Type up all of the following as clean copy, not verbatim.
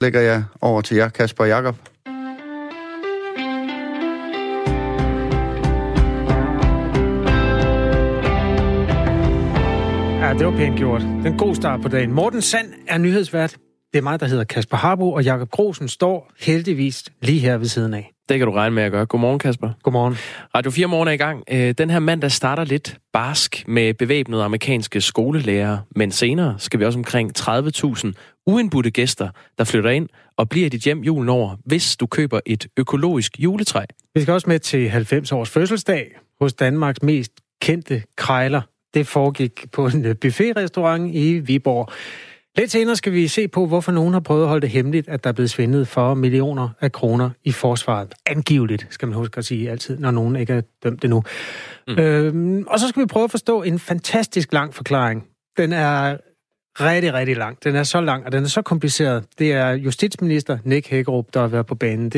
lægger jeg over til jer, Kasper og Jakob. Ja, det var pænt gjort. Det er en god start på dagen. Morten Sand er nyhedsvært. Det er mig, der hedder Kasper Harbo, og Jakob Grosen står heldigvis lige her ved siden af. Det kan du regne med at gøre. Godmorgen, Kasper. Godmorgen. Radio 4 morgen er i gang. Den her mandag starter lidt barsk med bevæbnede amerikanske skolelærere, men senere skal vi også omkring 30.000 uindbudte gæster, der flytter ind og bliver dit hjem julen over, hvis du køber et økologisk juletræ. Vi skal også med til 90 års fødselsdag hos Danmarks mest kendte krejler. Det foregik på en buffetrestaurant i Viborg. Lidt senere skal vi se på, hvorfor nogen har prøvet at holde det hemmeligt, at der er blevet svindlet for millioner af kroner i forsvaret. Angiveligt, skal man huske at sige altid, når nogen ikke er dømt endnu. Og så skal vi prøve at forstå en fantastisk lang forklaring. Den er rigtig, rigtig lang. Den er så lang, og den er så kompliceret. Det er justitsminister Nick Hækkerup, der har været på banen.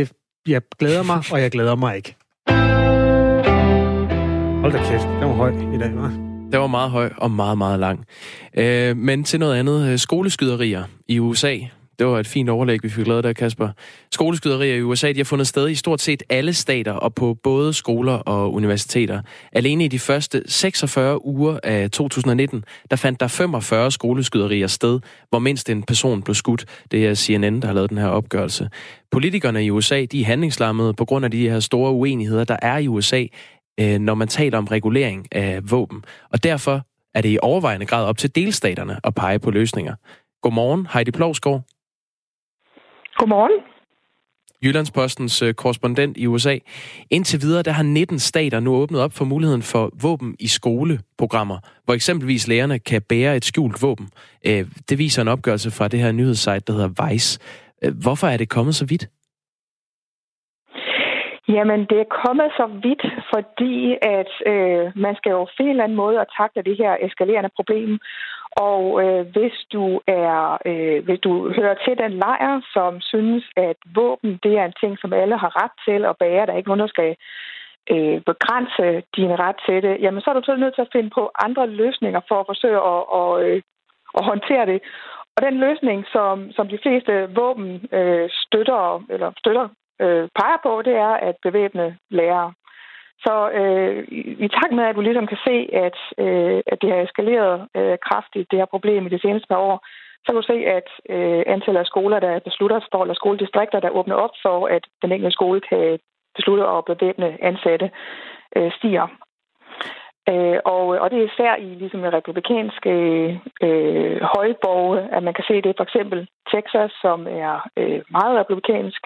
Jeg glæder mig, og jeg glæder mig ikke. Hold da kæft, den var høj i dag, hva'? Det var meget høj og meget, meget lang. Men til noget andet. Skoleskyderier i USA. Det var et fint overlæg, vi fik lavet der, Kasper. Skoleskyderier i USA, de har fundet sted i stort set alle stater og på både skoler og universiteter. Alene i de første 46 uger af 2019, der fandt der 45 skoleskyderier sted, hvor mindst en person blev skudt. Det er CNN, der har lavet den her opgørelse. Politikerne i USA, de er handlingslammede på grund af de her store uenigheder, der er i USA, når man taler om regulering af våben. Og derfor er det i overvejende grad op til delstaterne at pege på løsninger. Godmorgen, Heidi Plovsgaard. Godmorgen. Jyllands Postens korrespondent i USA. Indtil videre, der har 19 stater nu åbnet op for muligheden for våben i skoleprogrammer, hvor eksempelvis lærerne kan bære et skjult våben. Det viser en opgørelse fra det her nyhedssite, der hedder Vice. Hvorfor er det kommet så vidt? Jamen, det er kommet så vidt, fordi at man skal jo på en eller anden måde at takle det her eskalerende problem. Og hvis du hører til den lejr, som synes, at våben det er en ting, som alle har ret til at bære, der er ikke nogen, der skal begrænse din ret til det, jamen så er du så nødt til at finde på andre løsninger for at forsøge at håndtere det. Og den løsning, som de fleste våben støtter, peger på, det er at bevæbne lærere. Så i takt med, at du ligesom kan se, at det har eskaleret kraftigt, det her problem i de seneste par år, så kan du se, at antallet af skoler, der beslutter for, eller skoledistrikter, der åbner op for, at den enkelte skole kan beslutte at bevæbne ansatte, stiger. Og det er især i ligesom republikanske højborge, at man kan se det. For eksempel Texas, som er meget republikansk,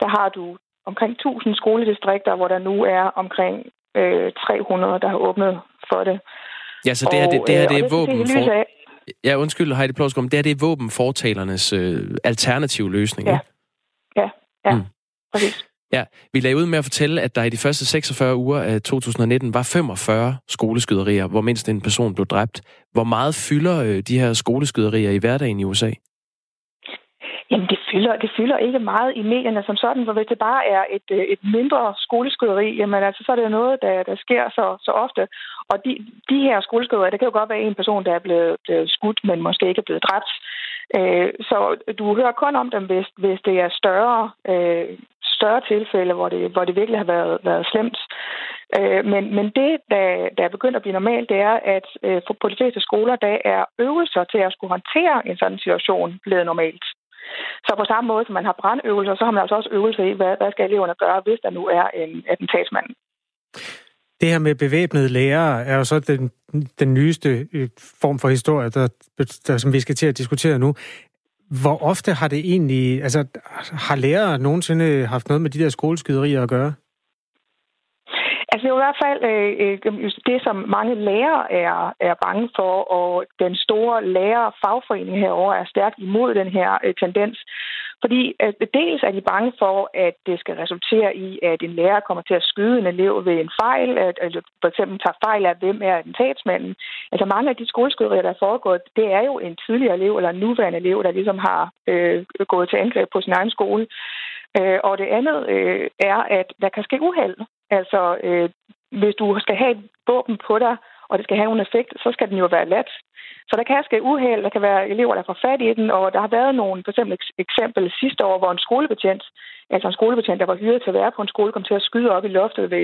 der har du omkring 1000 skoledistrikter, hvor der nu er omkring 300, der har åbnet for det. Ja, så det er våben for... Ja, undskyld, Heidi Plovsgaard, men det er våbenfortalernes alternative løsning. Ja. Præcis. Ja, vi lagde ud med at fortælle, at der i de første 46 uger af 2019 var 45 skoleskyderier, hvor mindst en person blev dræbt. Hvor meget fylder de her skoleskyderier i hverdagen i USA? Jamen, det fylder ikke meget i medierne som sådan, for hvis det bare er et mindre skoleskyderi, jamen altså, så er det noget, der sker så ofte. Og de her skoleskyderier, det kan jo godt være en person, der er blevet skudt, men måske ikke er blevet dræbt. Så du hører kun om dem, hvis det er større tilfælde, hvor det virkelig har været slemt. Men det, der er begyndt at blive normalt, det er, at på de fleste skoler, der er øvelser til at skulle håndtere en sådan situation blevet normalt. Så på samme måde, som man har brandøvelser, så har man altså også øvelser i, hvad skal eleverne gøre, hvis der nu er en attentatsmand. Det her med bevæbnede lærere er jo så den nyeste form for historie, der, som vi skal til at diskutere nu. Hvor ofte har det egentlig... Altså, har lærere nogensinde haft noget med de der skoleskyderier at gøre? Altså, det er jo i hvert fald det, som mange lærere er bange for, og den store lærerfagforening herovre er stærkt imod den her tendens. Fordi dels er de bange for, at det skal resultere i, at en lærer kommer til at skyde en elev ved en fejl, eller for eksempel tager fejl af, hvem er attentatsmanden. Altså, mange af de skoleskyderier, der er foregået, det er jo en tidligere elev eller en nuværende elev, der ligesom har gået til angreb på sin egen skole. Og det andet er, at der kan ske uheld. Altså, hvis du skal have et våben på dig, og det skal have en effekt, så skal den jo være let. Så der kan ske uheld, der kan være elever, der får fat i den, og der har været nogle, for eksempel sidste år, hvor en skolebetjent, der var hyret til at være på en skole, kom til at skyde op i loftet ved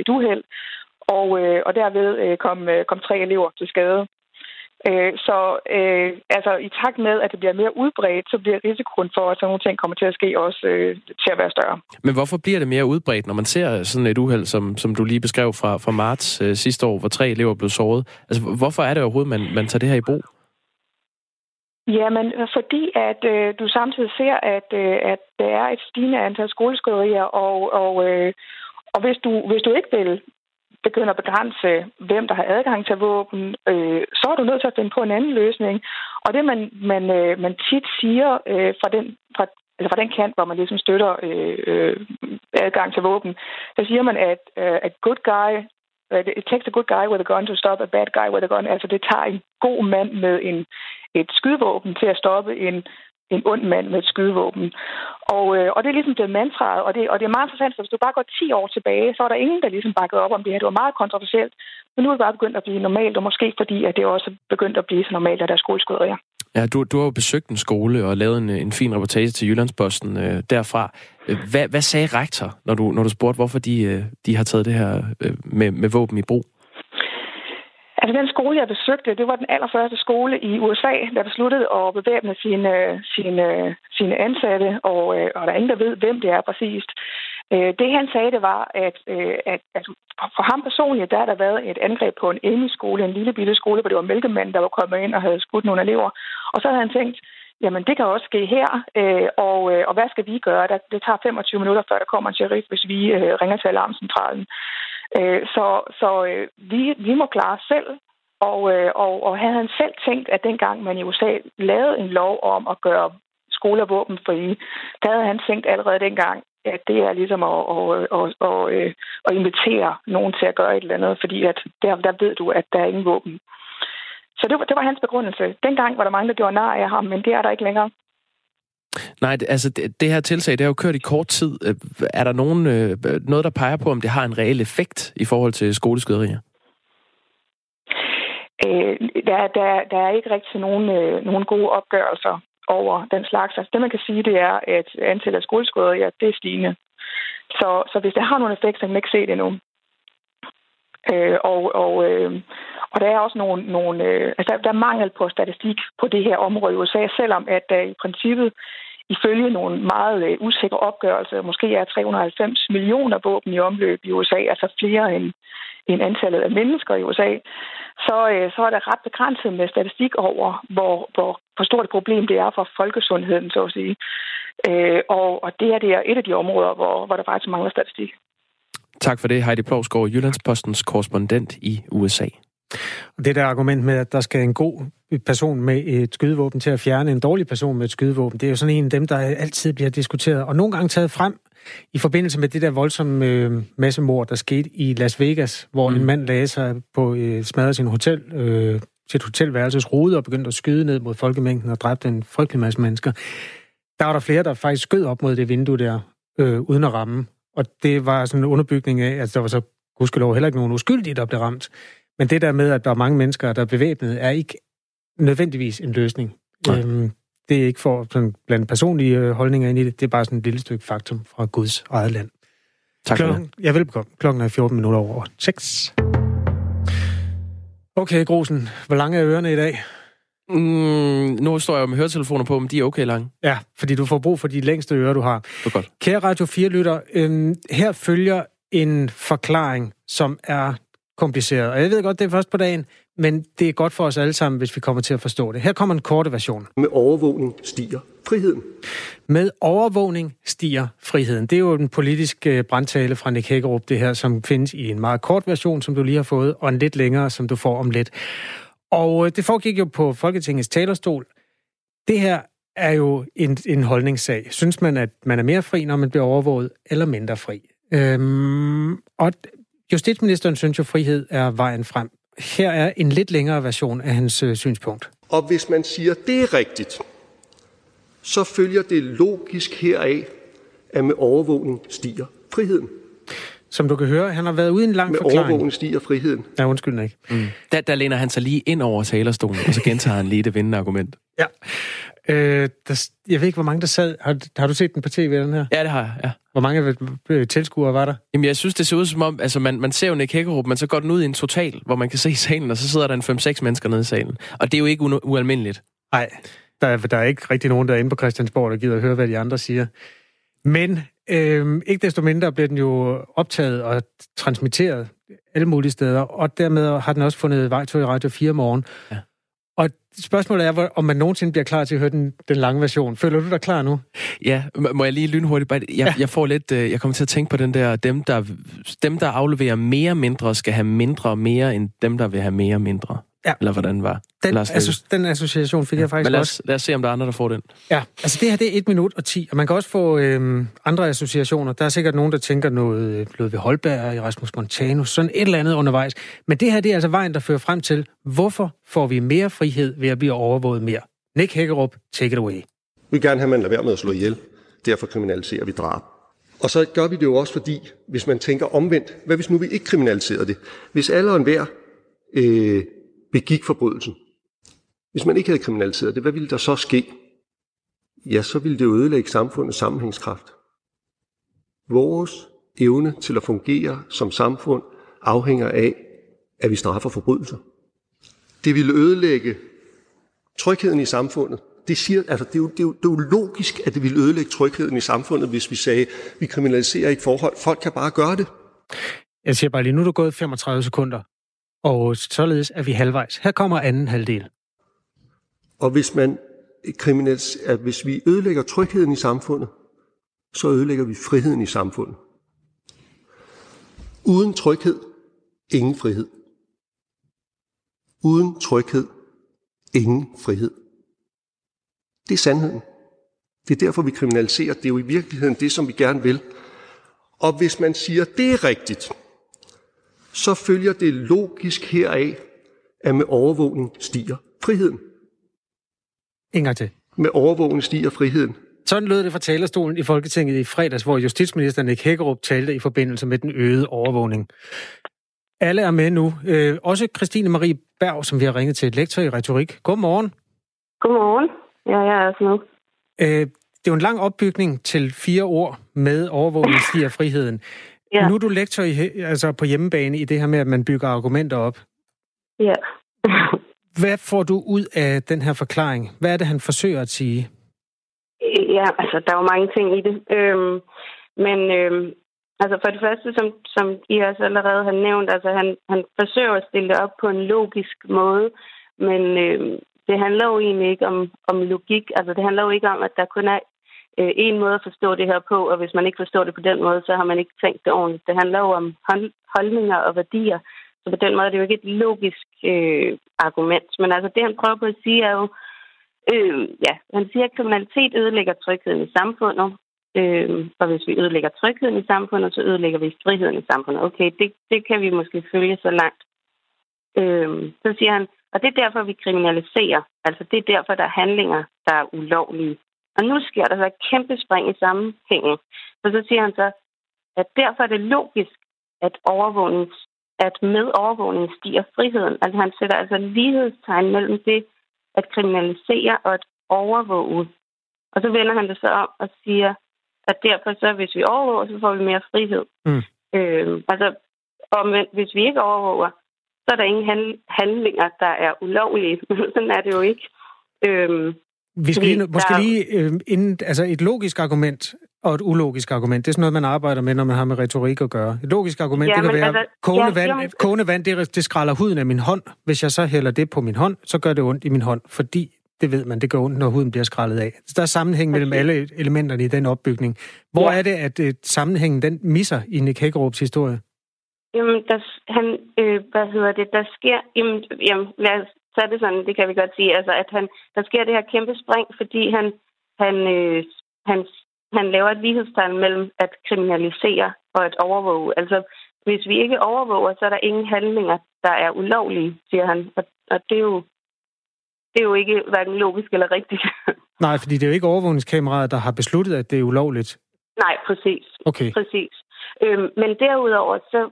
et uheld, og derved kom 3 elever til skade. Så i takt med, at det bliver mere udbredt, så bliver risikoen for, at sådan nogle ting kommer til at ske også til at være større. Men hvorfor bliver det mere udbredt, når man ser sådan et uheld, som du lige beskrev fra marts sidste år, hvor 3 elever blev såret? Altså, hvorfor er det overhovedet, man tager det her i brug? Jamen, fordi at du samtidig ser, at der er et stigende antal skoleskriverier, og hvis du ikke vil begynder at begrænse, hvem der har adgang til våben, så er du nødt til at finde på en anden løsning. Og det, man tit siger fra den kant, hvor man ligesom støtter adgang til våben, så siger man, at good guy, it takes a good guy with a gun to stop a bad guy with a gun. Altså, det tager en god mand med et skydevåben til at stoppe en ond mand med et skydevåben. Og det er ligesom det mantraet, og det er meget interessant, for hvis du bare går 10 år tilbage, så er der ingen, der ligesom bakkede op om det her. Det var meget kontroversielt, men nu er det bare begyndt at blive normalt, og måske fordi, at det også er begyndt at blive så normalt, at der er skoleskyderier. Ja, du har jo besøgt en skole og lavet en fin reportage til Jyllands Posten derfra. Hvad sagde rektor, når du spurgte, hvorfor de har taget det her med våben i brug? Altså, den skole, jeg besøgte, det var den allerførste skole i USA, der besluttede at bevæbne sine ansatte, og der er ingen, der ved, hvem det er præcist. Det, han sagde, det var, at for ham personligt, der har der været et angreb på en engelsk skole, en lille bitte skole, hvor det var mælkemanden, der var kommet ind og havde skudt nogle elever. Og så havde han tænkt, jamen, det kan også ske her, og hvad skal vi gøre? Det tager 25 minutter, før der kommer en sheriff, hvis vi ringer til alarmcentralen. Så vi må klare selv, og havde han selv tænkt, at dengang man i USA lavede en lov om at gøre skoler våbenfrie, der havde han tænkt allerede dengang, at det er ligesom at invitere nogen til at gøre et eller andet, fordi at der ved du, at der er ingen våben. Så det var hans begrundelse. Dengang var der mange, der gjorde nar af ham, men det er der ikke længere. Nej, altså det her tiltag, det har jo kørt i kort tid. Er der noget, der peger på, om det har en reel effekt i forhold til skoleskyderier? Der er ikke rigtig nogen gode opgørelser over den slags. Altså, det, man kan sige, det er, at antallet af skoleskyderier, det er stigende. Så hvis det har nogen effekt, så kan man ikke se det endnu. Og der er også der er mangel på statistik på det her område i USA, selvom at der i princippet ifølge nogle meget usikre opgørelser måske er 390 millioner våben i omløb i USA, altså flere end antallet af mennesker i USA, så er der ret begrænset med statistik over, hvor stort et problem det er for folkesundheden, så at sige. Og det er et af de områder, hvor der faktisk mangler statistik. Tak for det, Heidi Plovsgaard, Jyllandspostens korrespondent i USA. Det der argument med, at der skal en god person med et skydevåben til at fjerne en dårlig person med et skydevåben, det er jo sådan en af dem, der altid bliver diskuteret, og nogle gange taget frem i forbindelse med det der voldsomme massemord, der skete i Las Vegas, hvor en mand lagde sig på smadrede sit hotelværelses rude og begyndte at skyde ned mod folkemængden og dræbte en frygtelig masse mennesker. Der var der flere, der faktisk skød op mod det vindue der, uden at ramme. Og det var sådan en underbygning af, at der var så gudskelov heller ikke nogen uskyldige, der blev ramt. Men det der med, at der er mange mennesker, der er bevæbnet, er ikke nødvendigvis en løsning. Det er ikke for sådan, blandt personlige holdninger ind i det. Det er bare sådan et lille stykke faktum fra Guds eget land. Tak for det. Ja, velbekomme. Klokken er 14:14. Okay, Grosen. Hvor lange er ørerne i dag? Nu står jeg jo med høretelefoner på, men de er okay lange. Ja, fordi du får brug for de længste ører, du har. Det er godt. Kære Radio 4-lytter, her følger en forklaring, som er kompliceret. Og jeg ved godt, det er først på dagen, men det er godt for os alle sammen, hvis vi kommer til at forstå det. Her kommer en korte version. Med overvågning stiger friheden. Med overvågning stiger friheden. Det er jo en politisk brandtale fra Nick Hækkerup, det her, som findes i en meget kort version, som du lige har fået, og en lidt længere, som du får om lidt. Og det foregik jo på Folketingets talerstol. Det her er jo en holdningssag. Synes man, at man er mere fri, når man bliver overvåget, eller mindre fri? Og justitsministeren synes jo, at frihed er vejen frem. Her er en lidt længere version af hans synspunkt. Og hvis man siger, at det er rigtigt, så følger det logisk heraf, at med overvågning stiger friheden. Som du kan høre, han har været ude en lang med forklaring. Med overvågen stiger friheden. Ja, undskyld ikke. Mm. Der læner han sig lige ind over talerstolen, og så gentager han lige det vindende argument. Ja. Jeg ved ikke, hvor mange der sad. Har du set den på tv, den her? Ja, det har jeg, ja. Hvor mange tilskuere var der? Jamen, jeg synes, det ser ud som om, altså, man ser jo Nick Hækkerup, men så går den ud i en total, hvor man kan se salen, og så sidder der en 5-6 mennesker nede i salen. Og det er jo ikke ualmindeligt. Nej, der er ikke rigtig nogen, der er inde på Christiansborg, der gider at høre, hvad de andre siger. Men ikke desto mindre bliver den jo optaget og transmitteret alle mulige steder, og dermed har den også fundet vej til Radio 4 morgen. Ja. Og spørgsmålet er, om man nogensinde bliver klar til at høre den lange version. Føler du dig klar nu? Ja, må jeg lige lynhurtigt? Jeg kommer til at tænke på den der, dem der afleverer mere mindre, skal have mindre mere, end dem, der vil have mere mindre. Ja. Eller hvordan var? Den association fik jeg faktisk også. Lad os se, om der er andre, der får den. Ja, altså det her, det er 1 minut og 10, og man kan også få andre associationer. Der er sikkert nogen, der tænker noget Ludvig Holberg, Erasmus Montanus, sådan et eller andet undervejs. Men det her, det er altså vejen, der fører frem til, hvorfor får vi mere frihed ved at blive overvåget mere? Nick Hækkerup, take it away. Vi vil gerne have, at man lader være med at slå ihjel. Derfor kriminaliserer vi drab. Og så gør vi det jo også, fordi hvis man tænker omvendt, hvad hvis nu vi ikke kriminaliserer det? Hvis alle og enhver begik forbrydelsen. Hvis man ikke havde kriminaliseret det, hvad ville der så ske? Ja, så ville det ødelægge samfundets sammenhængskraft. Vores evne til at fungere som samfund afhænger af, at vi straffer forbrydelser. Det ville ødelægge trygheden i samfundet. Det er jo logisk, at det ville ødelægge trygheden i samfundet, hvis vi sagde, at vi kriminaliserer et forhold. Folk kan bare gøre det. Jeg siger bare lige, nu er der gået 35 sekunder. Og således er vi halvvejs. Her kommer anden halvdel. Og hvis vi ødelægger trygheden i samfundet, så ødelægger vi friheden i samfundet. Uden tryghed, ingen frihed. Uden tryghed, ingen frihed. Det er sandheden. Det er derfor, vi kriminaliserer. Det er jo i virkeligheden det, som vi gerne vil. Og hvis man siger, det er rigtigt, så følger det logisk heraf, at med overvågning stiger friheden. Ingen til. Med overvågning stiger friheden. Sådan lød det fra talerstolen i Folketinget i fredags, hvor justitsminister Nick Hækkerup talte i forbindelse med den øgede overvågning. Alle er med nu. Også Kristine Marie Berg, som vi har ringet til, lektor i retorik. Godmorgen. Godmorgen. Ja, jeg er også med. Det er jo en lang opbygning til 4 ord med overvågning stiger friheden. Ja. Nu er du lektor på hjemmebane i det her med, at man bygger argumenter op. Ja. Hvad får du ud af den her forklaring? Hvad er det, han forsøger at sige? Ja, altså, der er jo mange ting i det. Men for det første, som I også allerede har nævnt, altså, han forsøger at stille det op på en logisk måde, men det handler jo egentlig ikke om logik. Altså, det handler jo ikke om, at der kun er en måde at forstå det her på, og hvis man ikke forstår det på den måde, så har man ikke tænkt det ordentligt. Det handler jo om holdninger og værdier, så på den måde er det jo ikke et logisk argument. Men altså det, han prøver på at sige, er jo, han siger, at kriminalitet ødelægger trygheden i samfundet, og hvis vi ødelægger trygheden i samfundet, så ødelægger vi friheden i samfundet. Okay, det kan vi måske følge så langt. Så siger han, og det er derfor, vi kriminaliserer. Altså det er derfor, der er handlinger, der er ulovlige. Og nu sker der så et kæmpe spring i sammenhængen. Og så siger han så, at derfor er det logisk, at med overvågning stiger friheden. Altså han sætter altså lighedstegn mellem det at kriminalisere og at overvåge. Og så vender han det så om og siger, at derfor så, hvis vi overvåger, så får vi mere frihed. Mm. Hvis vi ikke overvåger, så er der ingen handlinger, der er ulovlige. Sådan er det jo ikke. Vi skal et logisk argument og et ulogisk argument. Det er sådan noget, man arbejder med, når man har med retorik at gøre. Et logisk argument, det kan være, kogende vand, det skræller huden af min hånd. Hvis jeg så hælder det på min hånd, så gør det ondt i min hånd, fordi det ved man, det gør ondt, når huden bliver skrællet af. Så der er sammenhæng mellem alle elementerne i den opbygning. Hvor er det, at sammenhængen den misser i Nick Hækkerups historie? Jamen, der sker... så er det sådan, det kan vi godt sige, altså, at der sker det her kæmpe spring, fordi han laver et lighedstegn mellem at kriminalisere og at overvåge. Altså, hvis vi ikke overvåger, så er der ingen handlinger, der er ulovlige, siger han. Og det er jo ikke hverken logisk eller rigtigt. Nej, fordi det er jo ikke overvågningskameraet, der har besluttet, at det er ulovligt. Nej, præcis. Okay. Præcis. Men derudover, det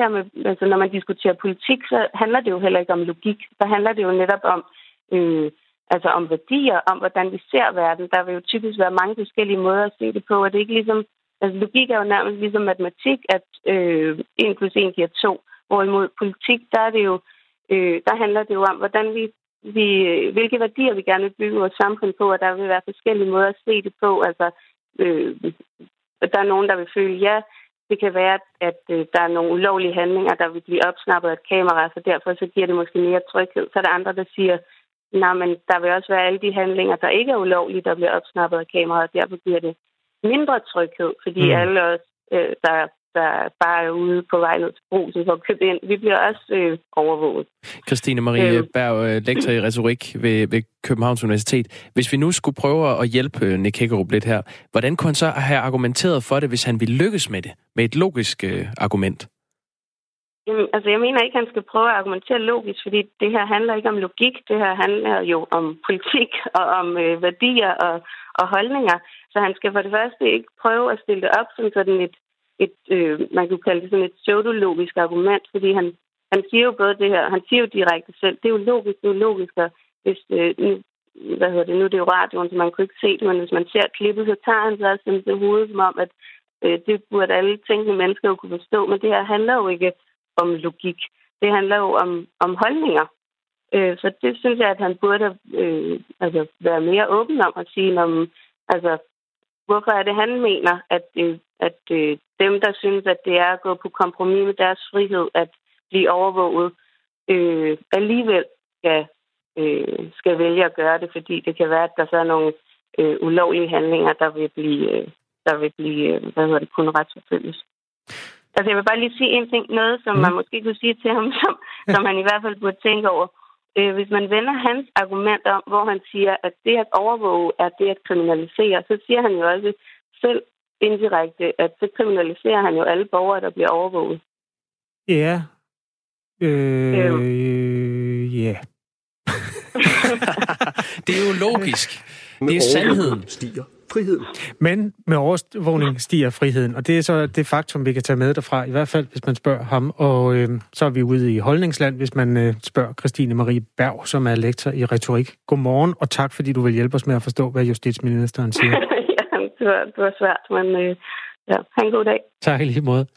her med, altså når man diskuterer politik, så handler det jo heller ikke om logik. Så handler det jo netop om, om værdier, om hvordan vi ser verden. Der vil jo typisk være mange forskellige måder at se det på, og det er ikke ligesom, altså logik er jo nærmest ligesom matematik, at 1 plus 1 giver 2. Hvorimod politik, der er det jo, der handler det jo om, hvordan hvilke værdier vi gerne vil bygge vores samfund på, og der vil være forskellige måder at se det på. Altså, der er nogen, der vil føle, ja, det kan være, at der er nogle ulovlige handlinger, der vil blive opsnappet af et kamera, så derfor så giver det måske mere tryghed. Så er der andre, der siger, nej, men der vil også være alle de handlinger, der ikke er ulovlige, der bliver opsnappet af kamera, og derfor giver det mindre tryghed, fordi alle os, der bare er ude på vej ned til Brugsen for at købe ind, vi bliver også overvåget. Kristine Marie Berg, lektor i retorik ved Københavns Universitet. Hvis vi nu skulle prøve at hjælpe Nick Hækkerup lidt her, hvordan kunne han så have argumenteret for det, hvis han ville lykkes med det, med et logisk argument? Jamen, altså, jeg mener ikke, han skal prøve at argumentere logisk, fordi det her handler ikke om logik. Det her handler jo om politik og om værdier og holdninger. Så han skal for det første ikke prøve at stille det op som sådan et man kunne kalde det sådan et pseudologisk argument, fordi han siger jo både det her, han siger jo direkte selv, det er jo logisk, det er jo logisk, og hvis, nu er det jo radioen, så man kunne ikke se det, men hvis man ser klippet, så tager han så også det hovedet som om, at det burde alle tænkende mennesker jo kunne forstå, men det her handler jo ikke om logik, det handler jo om holdninger. Så det synes jeg, at han burde være mere åben om at sige, hvorfor er det, han mener, at dem, der synes, at det er at gå på kompromis med deres frihed, at blive overvåget, alligevel skal vælge at gøre det, fordi det kan være, at der så er nogle ulovlige handlinger, der vil blive, kunne retsforfølges. Altså, jeg vil bare lige sige en ting, noget, som man måske kunne sige til ham, som han i hvert fald burde tænke over. Hvis man vender hans argument om, hvor han siger, at det at overvåge er det at kriminalisere, så siger han jo også selv indirekte, at så kriminaliserer han jo alle borgere, der bliver overvåget. Ja. Ja. Det er jo logisk. Det er sandheden. Stiger friheden. Men med overvågning stiger friheden, og det er så det faktum, vi kan tage med derfra, i hvert fald, hvis man spørger ham, og så er vi ude i holdningsland, hvis man spørger Kristine Marie Berg, som er lektor i retorik. Godmorgen, og tak, fordi du vil hjælpe os med at forstå, hvad justitsministeren siger. Ja, det var svært, men ja, have en god dag. Tak i lige måde. Ja.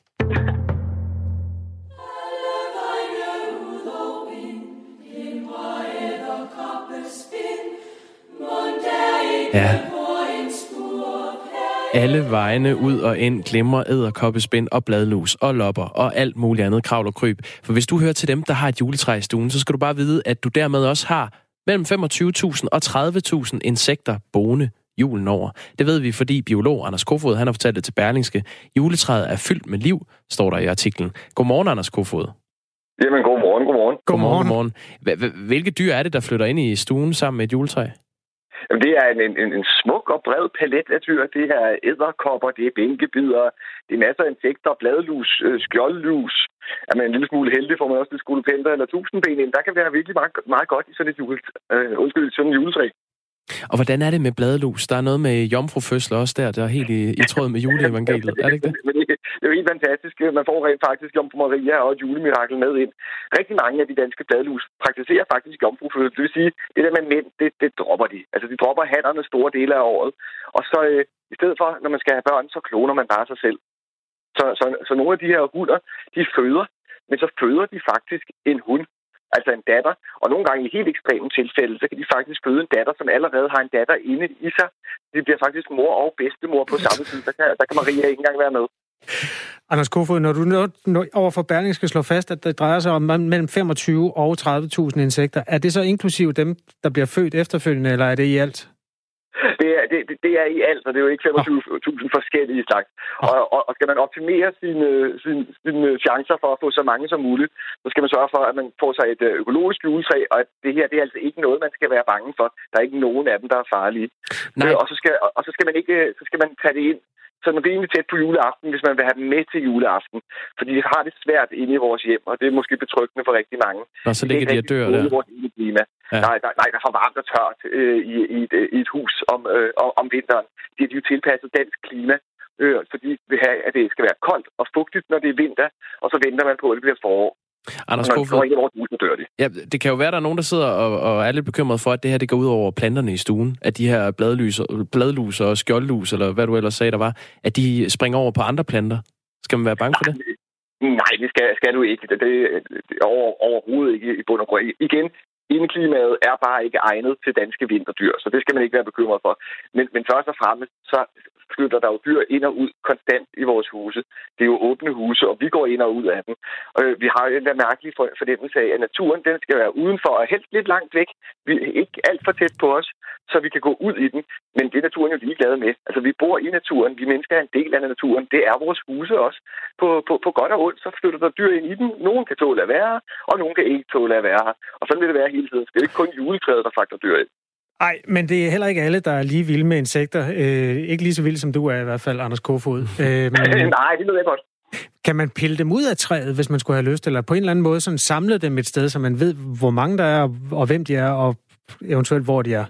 Alle vejene ud og ind glimrer edderkoppespind og bladlus og lopper og alt muligt andet kravl og kryb. For hvis du hører til dem, der har et juletræ i stuen, så skal du bare vide, at du dermed også har mellem 25.000 og 30.000 insekter boende julen over. Det ved vi, fordi biolog Anders Kofoed, han har fortalt det til Berlingske. Juletræet er fyldt med liv, står der i artiklen. Godmorgen, Anders Kofoed. Jamen, godmorgen. Hvilke dyr er det, der flytter ind i stuen sammen med et juletræ? Jamen, det er en smuk og bred palet af dyr. Det er edderkopper, det er bænkebider, det er masser af insekter, bladlus, skjoldlus. Er man en lille smule heldig, får man også lidt skolepenter eller tusindben ind. Der kan være virkelig meget, meget godt i sådan et juletræ. Og hvordan er det med bladlus? Der er noget med jomfrufødsler også der er helt i tråd med juleevangeliet, er det ikke det? Det er jo helt fantastisk. Man får rent faktisk Jomfru Maria og et julemirakel med ind. Rigtig mange af de danske bladlus praktiserer faktisk jomfrufødsler. Det vil sige, det der med mænd, det dropper de. Altså, de dropper hannerne store dele af året. Og så i stedet for, når man skal have børn, så kloner man bare sig selv. Så nogle af de her hunder, de føder, men så føder de faktisk en hund. Altså en datter, og nogle gange i helt ekstreme tilfælde, så kan de faktisk føde en datter, som allerede har en datter inde i sig. De bliver faktisk mor og bedstemor på samme tid. Der kan Maria ikke engang være med. Anders Kofoed, når du overfor Berlingske skal slå fast, at det drejer sig om mellem 25 og 30.000 insekter, er det så inklusive dem, der bliver født efterfølgende, eller er det i alt? Det er i alt, og det er jo ikke 25.000 forskellige slags. Og skal man optimere sine chancer for at få så mange som muligt, så skal man sørge for, at man får sig et økologisk juletræ, og at det her, det er altså ikke noget, man skal være bange for. Der er ikke nogen af dem, der er farlige. Og så skal man tage det ind, så man bliver egentlig tæt på juleaften, hvis man vil have dem med til juleaften. Fordi de har det svært inde i vores hjem, og det er måske betryggende for rigtig mange. Nå, så ligger de og dør der. Ja. Nej, der er for varmt og tørt i et hus om vinteren. Det er jo tilpasset dansk klima, fordi vi vil have, at det skal være koldt og fugtigt, når det er vinter, og så venter man på, at det bliver forår. Anders Kofoed, ja, det kan jo være, der er nogen, der sidder og er lidt bekymret for, at det her det går ud over planterne i stuen. At de her bladlus og skjoldlus, eller hvad du ellers sagde, der var, at de springer over på andre planter. Skal man være bange for det? Nej, det skal du ikke. Det er overhovedet ikke i bund og grund. Igen, indeklimaet er bare ikke egnet til danske vinterdyr, så det skal man ikke være bekymret for. Men først og fremmest, så flytter der jo dyr ind og ud konstant i vores huse. Det er jo åbne huse, og vi går ind og ud af dem. Vi har jo den der mærkelige fornemmelse af, at naturen den skal være udenfor, og helst lidt langt væk. Vi er ikke alt for tæt på os, så vi kan gå ud i den. Men det er naturen jo ligeglad med. Altså, vi bor i naturen. Vi mennesker er en del af naturen. Det er vores huse også. På godt og ondt, så flytter der dyr ind i den. Nogen kan tåle at være, og nogen kan ikke tåle at være. Og sådan vil det være hele tiden. Det er ikke kun juletræet, der fragter dyr ind. Nej, men det er heller ikke alle, der er lige vilde med insekter. Ikke lige så vilde, som du er i hvert fald, Anders Kofoed. Nej, det ved jeg godt. Kan man pille dem ud af træet, hvis man skulle have lyst, eller på en eller anden måde sådan samle dem et sted, så man ved, hvor mange der er, og hvem de er, og eventuelt hvor de er?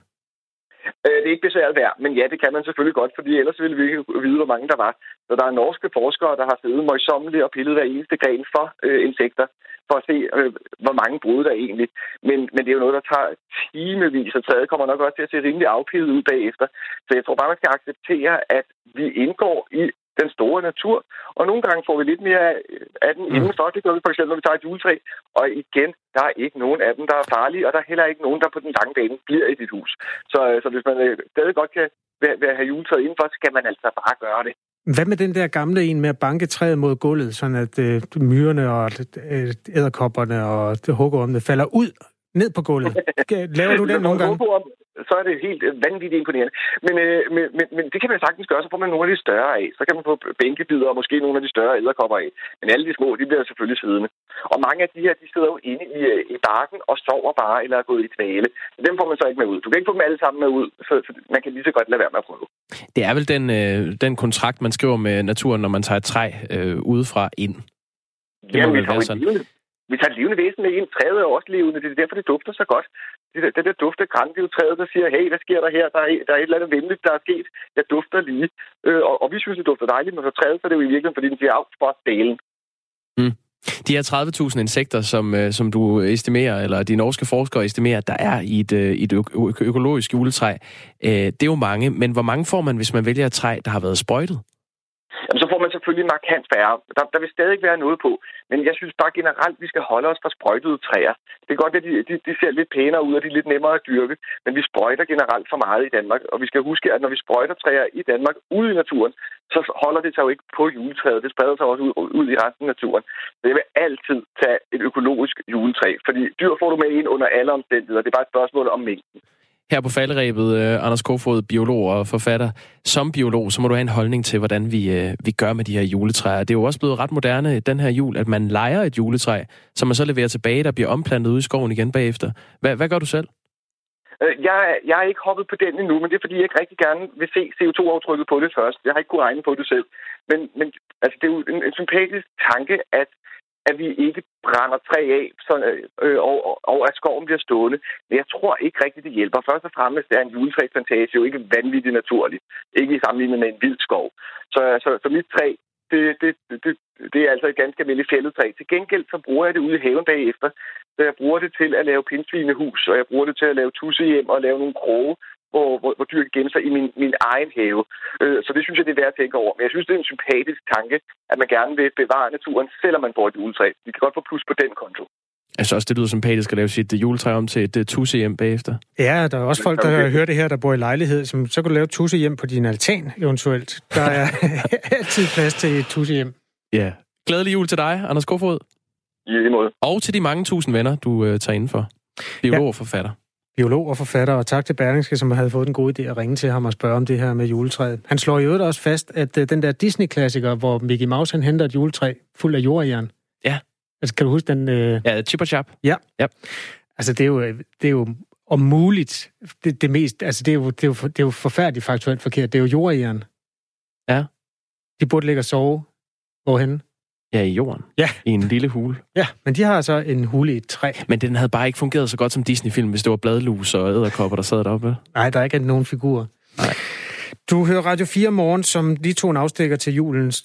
Det er ikke besværet værd, men ja, det kan man selvfølgelig godt, fordi ellers ville vi ikke vide, hvor mange der var. Så der er norske forskere, der har siddet møjsommeligt og pillet hver eneste gren for insekter, for at se, hvor mange brud der egentlig. Men det er jo noget, der tager timevis, og træet kommer nok også til at se rimelig afpillet ud bagefter. Så jeg tror bare, man skal acceptere, at vi indgår i den store natur, og nogle gange får vi lidt mere af den indenfor. Det gør vi for eksempel, når vi tager et juletræ, og igen, der er ikke nogen af dem, der er farlige, og der er heller ikke nogen, der på den lange bane bliver i dit hus. Så hvis man stadig godt kan have juletræet indenfor, så kan man altså bare gøre det. Hvad med den der gamle en med at banke træet mod gulvet, sådan at myrerne og edderkopperne og hugormene falder ud ned på gulvet? Laver du den nogle gange? Så er det helt vanvittigt imponerende. Men det kan man sagtens gøre, så får man nogle af de større af. Så kan man få bænkebider og måske nogle af de større edderkopper af. Men alle de små, de bliver selvfølgelig siddende. Og mange af de her, de sidder jo inde i barken og sover bare eller er gået i dvale. Så dem får man så ikke med ud. Du kan ikke få dem alle sammen med ud, så man kan lige så godt lade være med at prøve. Det er vel den kontrakt, man skriver med naturen, når man tager et træ udefra ind. Det må vel være sådan. Vi tager levende væsen med ind. Træet er også levende. Det er derfor, det dufter så godt. Det der dufter krankeltræet, der siger, hey, hvad sker der her? Der er et eller andet venligt, der er sket. Jeg dufter lige. Og vi synes, det dufter dejligt, men for træet, så er det jo i virkeligheden, fordi den siger, af for delen. Mm. De her 30.000 insekter, som du estimerer, eller de norske forskere estimerer, der er i et økologisk juletræ, det er jo mange. Men hvor mange får man, hvis man vælger et træ, der har været sprøjtet? Jamen, så får man selvfølgelig markant færre. Der vil stadig være noget på. Men jeg synes bare generelt, vi skal holde os fra sprøjtede træer. Det er godt, at de ser lidt pænere ud, og de er lidt nemmere at dyrke. Men vi sprøjter generelt for meget i Danmark. Og vi skal huske, at når vi sprøjter træer i Danmark ude i naturen, så holder det sig jo ikke på juletræet. Det spreder sig også ud i resten af naturen. Så jeg vil altid tage et økologisk juletræ. Fordi dyr får du med ind under alle omstændigheder. Det er bare et spørgsmål om mængden. Her på falderebet, Anders Kofoed, biolog og forfatter. Som biolog, så må du have en holdning til, hvordan vi gør med de her juletræer. Det er jo også blevet ret moderne den her jul, at man lejer et juletræ, som man så leverer tilbage, der bliver omplantet ude i skoven igen bagefter. Hvad gør du selv? Jeg er ikke hoppet på den endnu, men det er, fordi jeg ikke rigtig gerne vil se CO2-aftrykket på det først. Jeg har ikke kunnet regne på det selv. Men altså, det er jo en sympatisk tanke, at vi ikke brænder træ af, og at skoven bliver stående. Men jeg tror ikke rigtigt, det hjælper. Først og fremmest er en juletræsplantage jo ikke vanvittigt naturligt. Ikke i sammenligning med en vild skov. Så mit træ, det er altså et ganske almindeligt fældet træ. Til gengæld, så bruger jeg det ude i haven bagefter. Så jeg bruger det til at lave pindsvinehus, og jeg bruger det til at lave tudsehjem og lave nogle kroge, hvor dyr gemmer sig i min egen have. Så det synes jeg, det er værd at tænke over. Men jeg synes, det er en sympatisk tanke, at man gerne vil bevare naturen, selvom man bor i et juletræ. Vi kan godt få plus på den konto. Altså også, det lyder sympatisk at lave sit juletræ om til et tussehjem bagefter. Ja, der er også folk, der hører det her, der bor i lejlighed, som så kunne lave et tussehjem på din altan eventuelt. Der er altid plads til et tussehjem. Ja. Glædelig jul til dig, Anders Kofoed. I lige måde. Og til de mange tusind venner, du tager indenfor. Biolog og forfatter. Biolog og forfatter, og tak til Berlingske, som havde fået den gode idé at ringe til ham og spørge om det her med juletræet. Han slår i øvrigt også fast, at den der Disney-klassiker, hvor Mickey Mouse han henter et juletræ fuld af jordjern. Ja. Altså, kan du huske den? Ja, Chip og Chap. Ja. Altså, det er jo om muligt det mest. Altså, det er jo forfærdeligt faktuelt forkert. Det er jo jordjern. Ja. De burde ligge og sove. Hvorhenne? Ja, i jorden. Ja. I en lille hule. Ja, men de har altså en hule i et træ. Men den havde bare ikke fungeret så godt som Disney-film, hvis det var bladlus og edderkopper, der sad deroppe. Nej, der er ikke nogen figurer. Nej. Du hører Radio 4 Morgen, som lige tog en afstikker til julens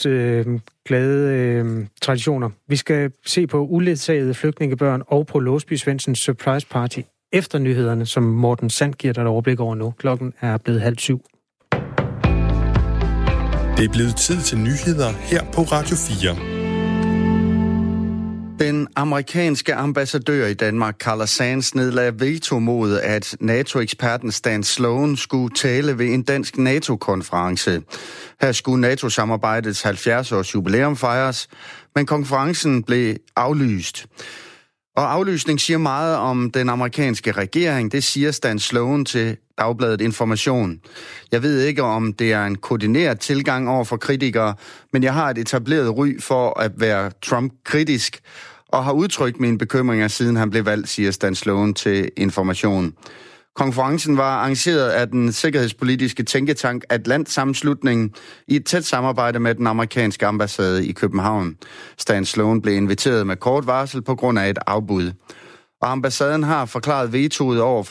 glade traditioner. Vi skal se på uledsagede flygtningebørn og på Låsby Svendsens surprise party efter nyhederne, som Morten Sand giver dig et overblik over nu. Klokken er blevet 6:30. Det er blevet tid til nyheder her på Radio 4. Den amerikanske ambassadør i Danmark, Carla Sands, nedlagde veto mod, at NATO-eksperten Stan Sloan skulle tale ved en dansk NATO-konference. Her skulle NATO-samarbejdets 70-års jubilæum fejres, men konferencen blev aflyst. Og aflysning siger meget om den amerikanske regering, det siger Stan Sloan til Dagbladet Information. Jeg ved ikke, om det er en koordineret tilgang over for kritikere, men jeg har et etableret ry for at være Trump-kritisk, og har udtrykt mine bekymringer, siden han blev valgt, siger Stan Sloan til Information. Konferencen var arrangeret af den sikkerhedspolitiske tænketank Atlant-sammenslutningen i et tæt samarbejde med den amerikanske ambassade i København. Stan Sloan blev inviteret med kort varsel på grund af et afbud. Og ambassaden har forklaret vetoet over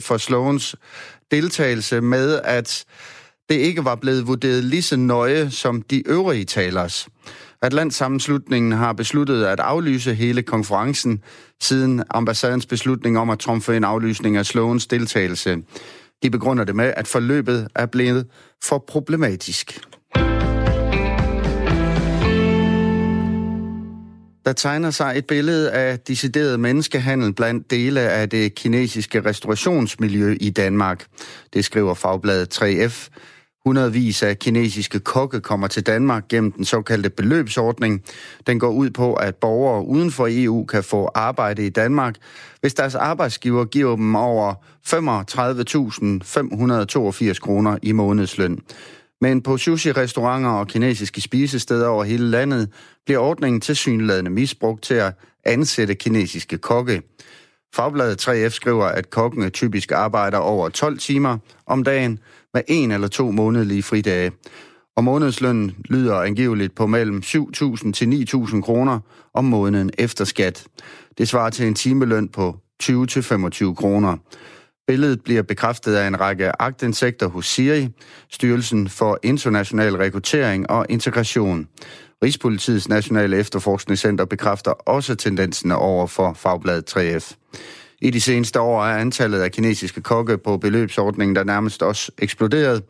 for Sloans deltagelse med, at det ikke var blevet vurderet lige så nøje som de øvrige talers. Atlant-sammenslutningen har besluttet at aflyse hele konferencen siden ambassadens beslutning om at trumfe en aflysning af Sloans deltagelse. De begrunder det med, at forløbet er blevet for problematisk. Der tegner sig et billede af decideret menneskehandel blandt dele af det kinesiske restaurationsmiljø i Danmark. Det skriver fagbladet 3F. Hundredvis af kinesiske kokke kommer til Danmark gennem den såkaldte beløbsordning. Den går ud på, at borgere uden for EU kan få arbejde i Danmark, hvis deres arbejdsgiver giver dem over 35.582 kroner i månedsløn. Men på sushi-restauranter og kinesiske spisesteder over hele landet bliver ordningen tilsyneladende misbrugt til at ansætte kinesiske kokke. Fagbladet 3F skriver, at kokkene typisk arbejder over 12 timer om dagen med 1 eller 2 månedlige fridage. Og månedslønnen lyder angiveligt på mellem 7.000 til 9.000 kroner om måneden efter skat. Det svarer til en timeløn på 20 til 25 kroner. Billedet bliver bekræftet af en række aktindsigter hos Siri, Styrelsen for International Rekruttering og Integration. Rigspolitiets Nationale Efterforskningscenter bekræfter også tendensen over for fagbladet 3F. I de seneste år er antallet af kinesiske kokke på beløbsordningen der nærmest også eksploderet.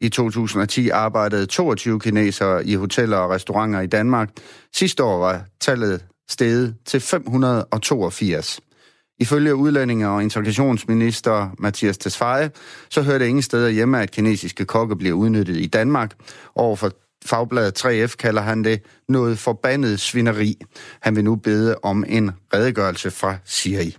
I 2010 arbejdede 22 kinesere i hoteller og restauranter i Danmark. Sidste år var tallet steget til 582. Ifølge udlændinge- og integrationsminister Mathias Tesfaye, så hører det ingen steder hjemme, at kinesiske kokke bliver udnyttet i Danmark. Overfor fagbladet 3F kalder han det noget forbandet svineri. Han vil nu bede om en redegørelse fra Siri.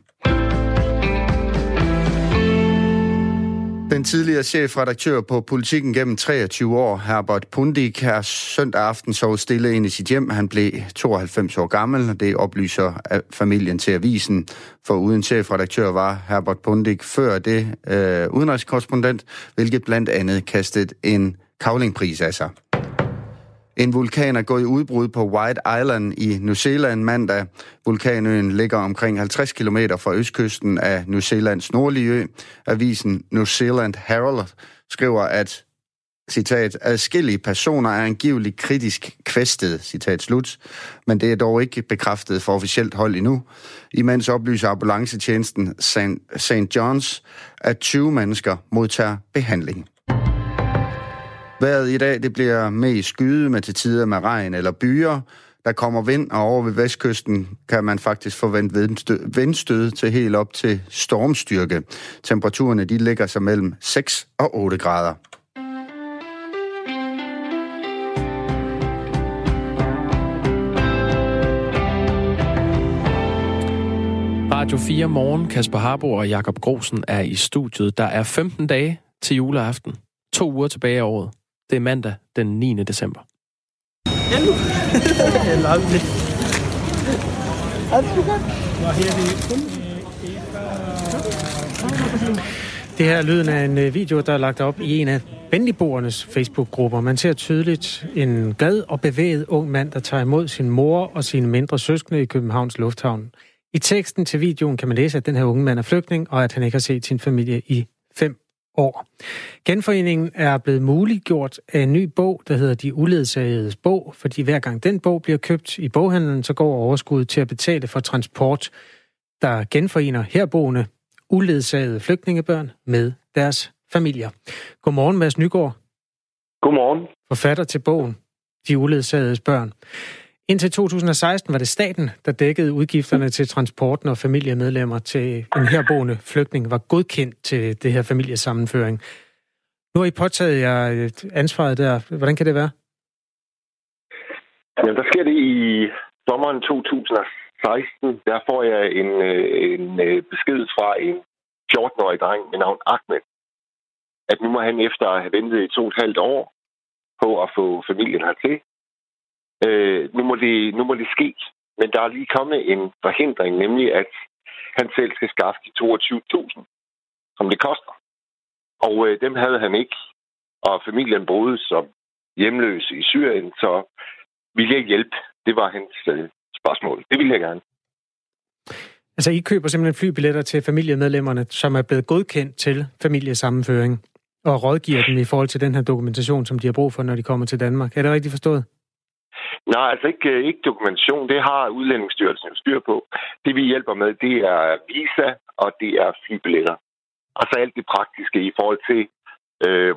Den tidligere chefredaktør på Politikken gennem 23 år, Herbert Pundik, er søndag aften sovet stille ind i sit hjem. Han blev 92 år gammel, det oplyser familien til avisen. For uden chefredaktør var Herbert Pundik før det udenrigskorrespondent, hvilket blandt andet kastede en Cavlingpris af sig. En vulkan er gået i udbrud på White Island i New Zealand mandag. Vulkanøen ligger omkring 50 km fra østkysten af New Zealands nordlige ø. Avisen New Zealand Herald skriver, at citat, adskillige personer er angiveligt kritisk kvæstet, citat slut, men det er dog ikke bekræftet for officielt hold endnu. Imens oplyser ambulancetjenesten St. John's, at 20 mennesker modtager behandling. Vejret i dag, det bliver mest skyet med til tider med regn eller byer. Der kommer vind, og over ved vestkysten kan man faktisk forvente vindstød til helt op til stormstyrke. Temperaturerne, de ligger sig mellem 6 og 8 grader. Radio 4 Morgen. Kasper Harbo og Jakob Grosen er i studiet. Der er 15 dage til juleaften. 2 uger tilbage af året. Det er mandag den 9. december. Det her er lyden af en video, der er lagt op i en af Bendiborgernes Facebook-grupper. Man ser tydeligt en glad og bevæget ung mand, der tager imod sin mor og sine mindre søskende i Københavns Lufthavn. I teksten til videoen kan man læse, at den her unge mand er flygtning, og at han ikke har set sin familie i 5 år. Genforeningen er blevet muliggjort af en ny bog, der hedder De Uledsagedes Bog, fordi hver gang den bog bliver købt i boghandlen, så går overskuddet til at betale for transport, der genforener herboende uledsagede flygtningebørn med deres familier. Godmorgen, Mads Nygaard. Godmorgen. Forfatter til bogen De Uledsagedes Børn. Indtil 2016 var det staten, der dækkede udgifterne til transporten, og familiemedlemmer til en herboende flygtning var godkendt til det her familiesammenføring. Nu har I påtaget jer ansvaret der. Hvordan kan det være? Jamen, der sker det i sommeren 2016. Der får jeg en besked fra en 14-årig dreng med navn Ahmed, at nu må han efter at have ventet i 2,5 år på at få familien hertil, nu må det ske. Men der er lige kommet en forhindring, nemlig at han selv skal skaffe de 22.000, som det koster. Og dem havde han ikke. Og familien boede som hjemløse i Syrien, så ville jeg hjælpe? Det var hans spørgsmål. Det ville jeg gerne. Altså, I køber simpelthen flybilletter til familiemedlemmerne, som er blevet godkendt til familiesammenføring, og rådgiver dem i forhold til den her dokumentation, som de har brug for, når de kommer til Danmark. Er det rigtigt forstået? Nej, altså ikke dokumentation. Det har Udlændingsstyrelsen jo styr på. Det vi hjælper med, det er visa, og det er flybilletter. Og så alt det praktiske i forhold til,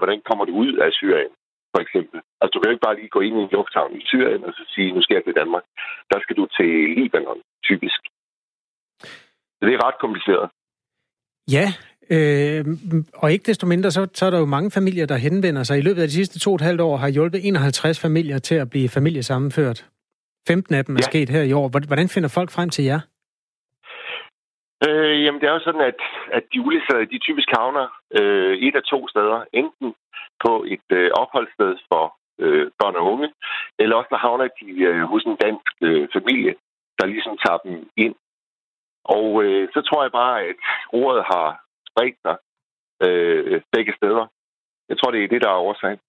hvordan kommer du ud af Syrien, for eksempel. Altså, du kan jo ikke bare lige gå ind i en lufthavn i Syrien og så sige, nu skal jeg til Danmark. Der skal du til Libanon, typisk. Så det er ret kompliceret. Ja, og ikke desto mindre, så er der jo mange familier, der henvender sig. I løbet af de sidste 2,5 år har hjulpet 51 familier til at blive familiesammenført. 15 af dem er sket her i år. Hvordan finder folk frem til jer? Jamen, det er jo sådan, at de uledsagede, de typisk havner et af 2 steder. Enten på et opholdssted for børn og unge, eller også der havner de hos en dansk familie, der ligesom tager dem ind. Og så tror jeg bare, at ordet har spredt sig begge steder. Jeg tror, det er det, der er årsagen.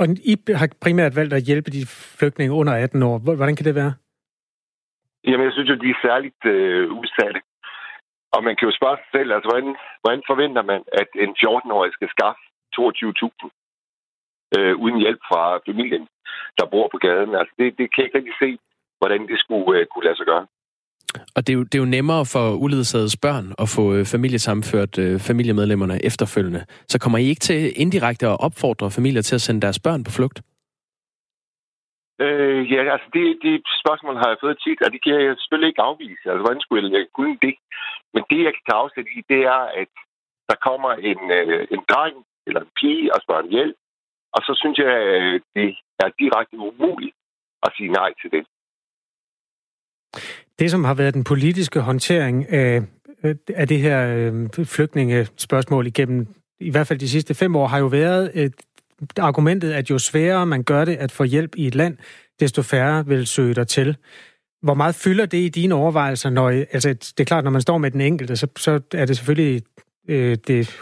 Og I har primært valgt at hjælpe de flygtninge under 18 år. Hvordan kan det være? Jamen, jeg synes jo, de er særligt udsatte. Og man kan jo spørge sig selv, altså, hvordan forventer man, at en 14-årig skal skaffe 22.000 uden hjælp fra familien, der bor på gaden? Altså, det kan jeg ikke rigtig se, hvordan det skulle kunne lade sig gøre. Og det er jo nemmere for uledsagedes børn at få familiesammenført familiemedlemmerne efterfølgende. Så kommer I ikke til indirekte at opfordre familier til at sende deres børn på flugt? Ja, altså det spørgsmål har jeg fået tit, og det kan jeg selvfølgelig ikke afvise. Altså, hvordan skulle jeg kunne det? Men det, jeg kan tage afsæt i, det er, at der kommer en dreng eller en pige og spørger om hjælp, og så synes jeg, det er direkte umuligt at sige nej til det. Det, som har været den politiske håndtering af det her flygtningespørgsmål igennem i hvert fald de sidste 5 år, har jo været argumentet, at jo sværere man gør det at få hjælp i et land, desto færre vil søge dig til. Hvor meget fylder det i dine overvejelser? Det er klart, når man står med den enkelte, så er det selvfølgelig det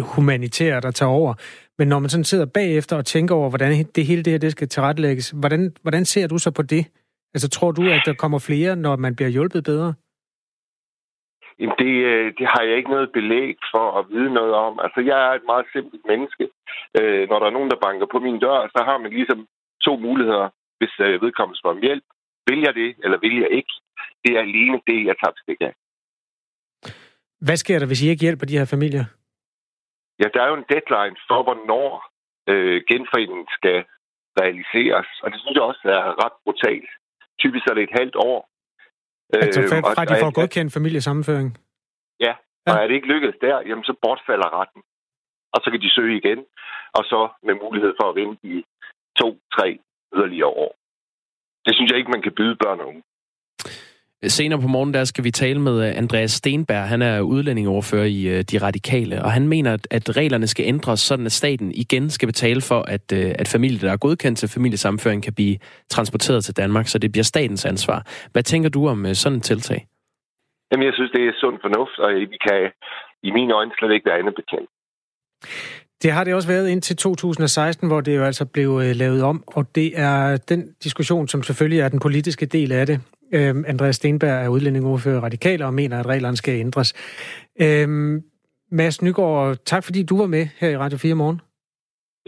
humanitære, der tager over. Men når man sådan sidder bagefter og tænker over, hvordan det hele det her det skal tilrettelægges, hvordan ser du så på det? Altså, tror du, at der kommer flere, når man bliver hjulpet bedre? Jamen, det har jeg ikke noget belæg for at vide noget om. Altså, jeg er et meget simpelt menneske. Når der er nogen, der banker på min dør, så har man ligesom 2 muligheder, hvis vedkommende spørger om hjælp. Vil jeg det, eller vil jeg ikke? Det er alene det, jeg tager bestik af. Hvad sker der, hvis I ikke hjælper de her familier? Ja, der er jo en deadline for, hvornår genforeningen skal realiseres. Og det synes jeg også er ret brutalt. Typisk er det et halvt år. Altså fra de får godkendt familiesammenføring? Ja, og er det ikke lykkedes der, jamen så bortfalder retten. Og så kan de søge igen, og så med mulighed for at vente i 2-3 yderligere år. Det synes jeg ikke, man kan byde børn og unge. Senere på morgen der skal vi tale med Andreas Steenberg. Han er udlændingeordfører i De Radikale, og han mener, at reglerne skal ændres, sådan at staten igen skal betale for, at familier, der er godkendt til familiesammenføring, kan blive transporteret til Danmark, så det bliver statens ansvar. Hvad tænker du om sådan et tiltag? Jamen, jeg synes, det er sund fornuft, og vi kan i mine øjne slet ikke være andet bekendt. Det har det også været indtil 2016, hvor det jo altså blev lavet om, og det er den diskussion, som selvfølgelig er den politiske del af det. Andreas Steenberg er udlændingeordfører radikal og mener, at reglerne skal ændres. Mads Nygaard, tak fordi du var med her i Radio 4 morgen.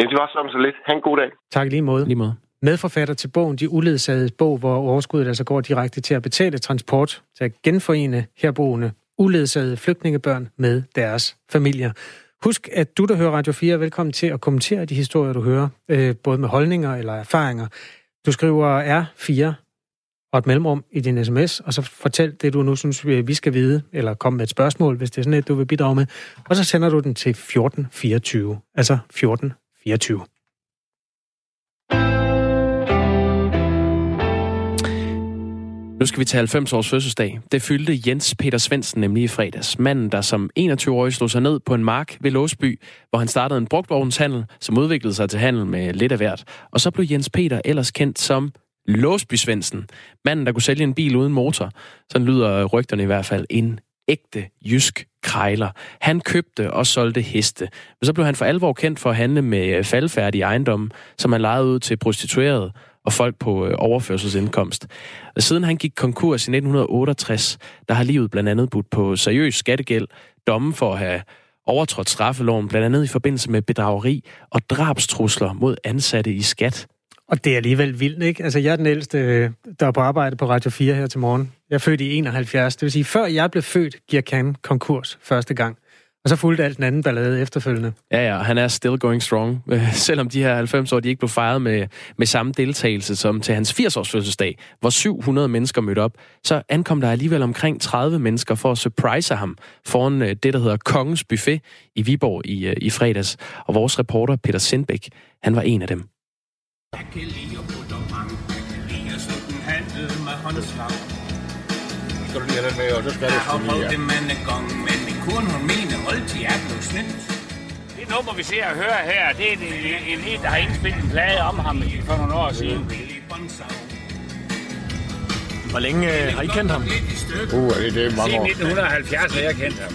Ja, det var sådan så lidt. Ha' en god dag. Tak lige måde. Lige måde. Medforfatter til bogen De Uledsagede bog, hvor overskuddet altså går direkte til at betale transport, til at genforene herboende uledsagede flygtningebørn med deres familier. Husk, at du, der hører Radio 4, er velkommen til at kommentere de historier, du hører, både med holdninger eller erfaringer. Du skriver R4 og et mellemrum i din sms, og så fortæl det, du nu synes, vi skal vide, eller kom med et spørgsmål, hvis det er sådan et, du vil bidrage med. Og så sender du den til 1424, altså 1424. Nu skal vi til 90 års fødselsdag. Det fyldte Jens Peter Svendsen nemlig i fredags. Manden, der som 21-årig slog sig ned på en mark ved Låsby, hvor han startede en brugtvognshandel, som udviklede sig til handel med lidt af hvert. Og så blev Jens Peter ellers kendt som Låsby Svendsen. Manden, der kunne sælge en bil uden motor. Sådan lyder rygterne i hvert fald. En ægte jysk krejler. Han købte og solgte heste. Men så blev han for alvor kendt for at handle med faldfærdige ejendomme, som han lejede ud til prostituerede og folk på overførselsindkomst. Og siden han gik konkurs i 1968, der har livet blandt andet budt på seriøs skattegæld, domme for at have overtrådt straffeloven, blandt andet i forbindelse med bedrageri og drabstrusler mod ansatte i skat. Og det er alligevel vildt, ikke? Altså, jeg er den ældste, der er på arbejde på Radio 4 her til morgen. Jeg er født i 71, det vil sige, før jeg blev født, gik han konkurs første gang. Og så fulgte alt den anden ballade efterfølgende. Ja, han er still going strong. Selvom de her 90 år, de ikke blev fejret med samme deltagelse som til hans 80-års fødselsdag, hvor 700 mennesker mødte op, så ankom der alligevel omkring 30 mennesker for at surprise ham foran det, der hedder Kongens Buffet i Viborg i fredags. Og vores reporter Peter Sindbæk, han var en af dem. Jeg kan lide at putte om mange. Jeg kan lide at slutte en handel med håndeslag. Skal du lide den med, og så skal du lide med. Kuren, hun mener, altid er blevet snydt. Det nummer, vi ser og hører her, det er en helt, der har indspillet en plade om ham for nogle år siden. Hvor længe har I kendt ham? Det er mange år. Siden 1970 har jeg kendt ham.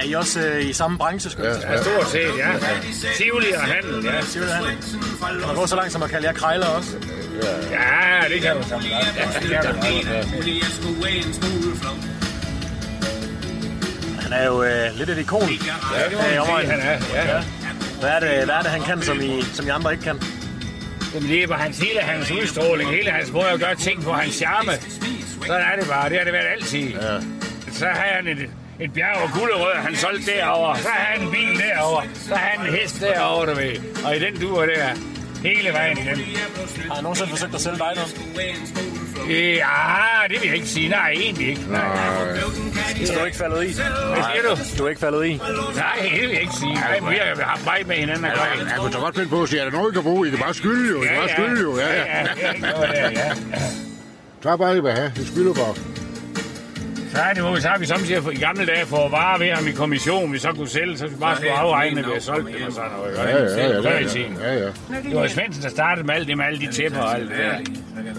Er I også i samme branche, skulle jeg sige? Ja, stort set, ja. Tivoli og handel, ja. Tivoli og handel. Kan man gå så langt som at kalde jer krejler også? Ja, det kan man sammen. Han er jo lidt et ikon. Ja, det er han er. Ja, ja. Hvad er det, han kan, som I andre ikke kan? Jamen, det er bare hans hele hans udstråling. Hele hans måde at gøre ting på, hans charme. Sådan er det bare. Det har det været altid. Ja. Så har han et bjerg og gulerød, han solgte derovre. Så har han en bil derovre. Så har han en hest derovre, du ved. Og i den duer der. Hele vejen igen. Har jeg nogensinde forsøgt at sælge dig noget? Ja, det vil jeg ikke sige. Nej, egentlig ikke. Så du er ikke faldet i? Hvad siger du? Du er ikke faldet i? Nej, det vil jeg ikke sige. Nej, vi har haft vej med hinanden. Jeg kunne så godt finde på at sige, at der er noget, I kan bruge. I kan bare skylde jo. Ja. Så er bare lige, hvad jeg har. Det skylder bare. Så har vi samtidig i gamle dage for varer ved ham i kommission, vi så kunne sælge, så vi bare skulle afregne ved at solgte dem og sådan noget. Ja. Det var Svendsen, der startede med alt det, med alle de tæpper og alt det der.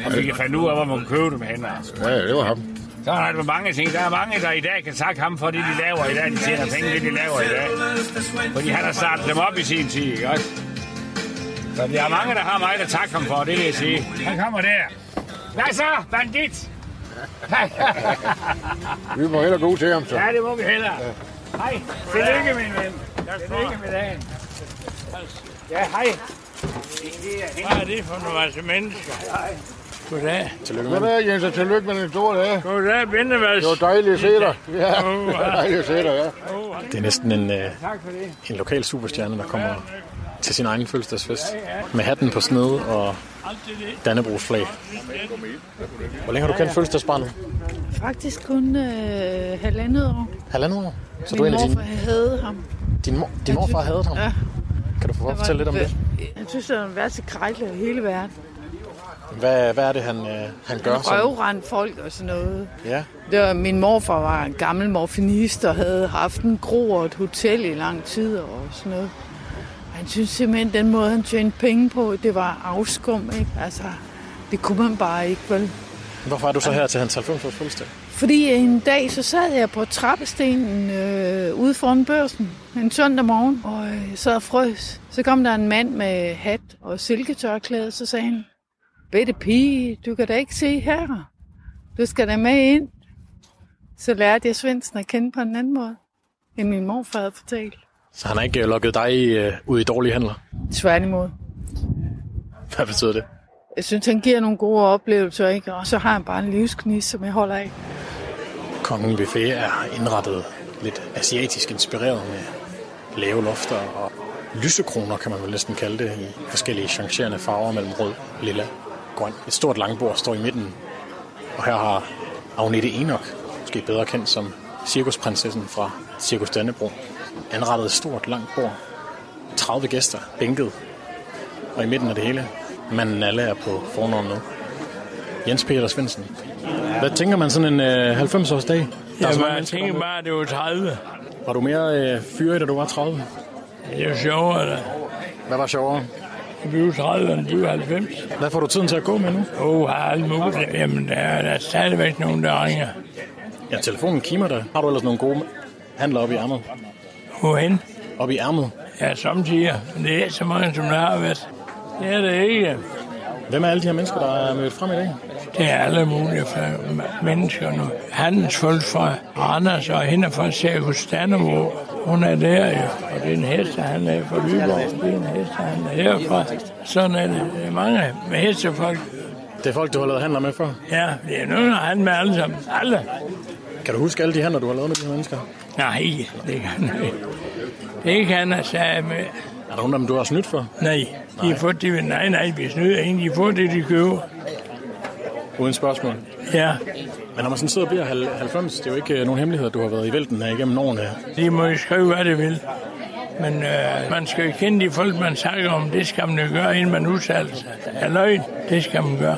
Og vi kan finde ud af, hvor man kunne købe dem hen. Ja, det var ham. Så er der mange ting. Der er mange, der i dag kan takke ham for det, de laver i dag. De tjener penge det, de laver i dag. Fordi han har startet dem op i sin tid, ikke også? Så der er mange, der har mig, der takker ham for det, vil jeg sige. Han kommer der. Hvad så, bandit? Vi må hellere gå til ham, så. Ja, det må vi hellere. Ja. Hej. Tillykke, min ven. Tillykke med dagen. Ja, hej. Hvad er det for nogle masse mennesker? Hej. Goddag. Goddag, Jens, og tillykke med den store dag. Goddag, Bindevads. Det var dejligt at se dig. Det er næsten en lokal superstjerne, der kommer til sin egen fødselsdagsfest. Med hatten på sned og Dannebrogs flag. Hvor længe har du kendt fødselsdagsbarnet? Faktisk kun halvandet år. Halvandet år? Så min morfar havde ham. Din morfar havde ham? Ja. Kan du fortælle lidt om det? Han synes, det er den værste krejler i hele verden. Hvad er det, han gør? Han røvrendte folk og sådan noget. Ja. Min morfar var en gammel morfinist og havde haft en gro og et hotel i lang tid og sådan noget. Han synes simpelthen, den måde, han tjente penge på, det var afskum, ikke? Altså, det kunne man bare ikke, vel? Hvorfor er du så her til hans 90-års fødselsdag? Fordi en dag, så sad jeg på trappestenen ude foran Børsen en søndag morgen, og sad og frøs. Så kom der en mand med hat og silketørklæde, så sagde han, "Bette pige, du kan da ikke se her. Du skal da med ind." Så lærte jeg Svendsen at kende på en anden måde. end min morfar havde fortalt. Så han har ikke lukket dig ud i dårlige handler? Tværtimod. Hvad betyder det? Jeg synes, han giver nogle gode oplevelser, ikke? Og så har han bare en livsknist, som jeg holder af. Kongenbuffet er indrettet lidt asiatisk inspireret med lave lofter og lysekroner, kan man vel næsten kalde det, i forskellige changerende farver mellem rød, lilla og grøn. Et stort langbord står i midten, og her har Agnete Enok, måske bedre kendt som cirkusprinsessen fra Cirkus Dannebro, anrettet et stort langt bord, 30 gæster, bænket, og i midten af det hele, manden alle er på fornavn nu. Jens Peter Svendsen. Hvad tænker man sådan en 90-årsdag? Jeg tænker bare, at det var 30. Var du mere fyrig, da du var 30? Det var sjovere da. Hvad var sjovere? Jeg blev 30, og blev 90. Hvad får du tiden til at gå med nu? Har alt muligt. Jamen, der er stadigvæk nogen, der ringer. Ja, telefonen kimer da. Har du ellers nogle gode handler oppe i ærmet? Hvorhen? Oppe i ærmet? Ja, samtidig. Det er så mange, som der har været. Det er det ikke. Hvem er alle de her mennesker, der er mødt frem i dag? Det er alle mulige mennesker nu. Handelsfolk fra Anders og hende fra Cirkus Dannebro. Hun er der jo, og det er en hestehandler fra Viborg. Det er en hestehandler herfra. Sådan er det. Det er mange hestefolk. Det er folk, du har lavet handler med før? Ja, det er nogen, der har handlet med alle sammen. Alle. Kan du huske alle de handler, du har lavet med de her mennesker? Nej, det kan jeg ikke. Det kan jeg sige med. Er der nogen af dem, du har snydt for? Nej. De har fået det, nej, vi snyder ikke. De får det, de køber. Uden spørgsmål? Ja. Men når man sådan sidder og bliver 90, det er jo ikke nogen hemmeligheder, du har været i vælten af igennem årene. De må jo skrive, hvad de vil. Men man skal jo kende de folk, man snakker om. Det skal man jo gøre, inden man udtaler sig. Løgn, det skal man gøre.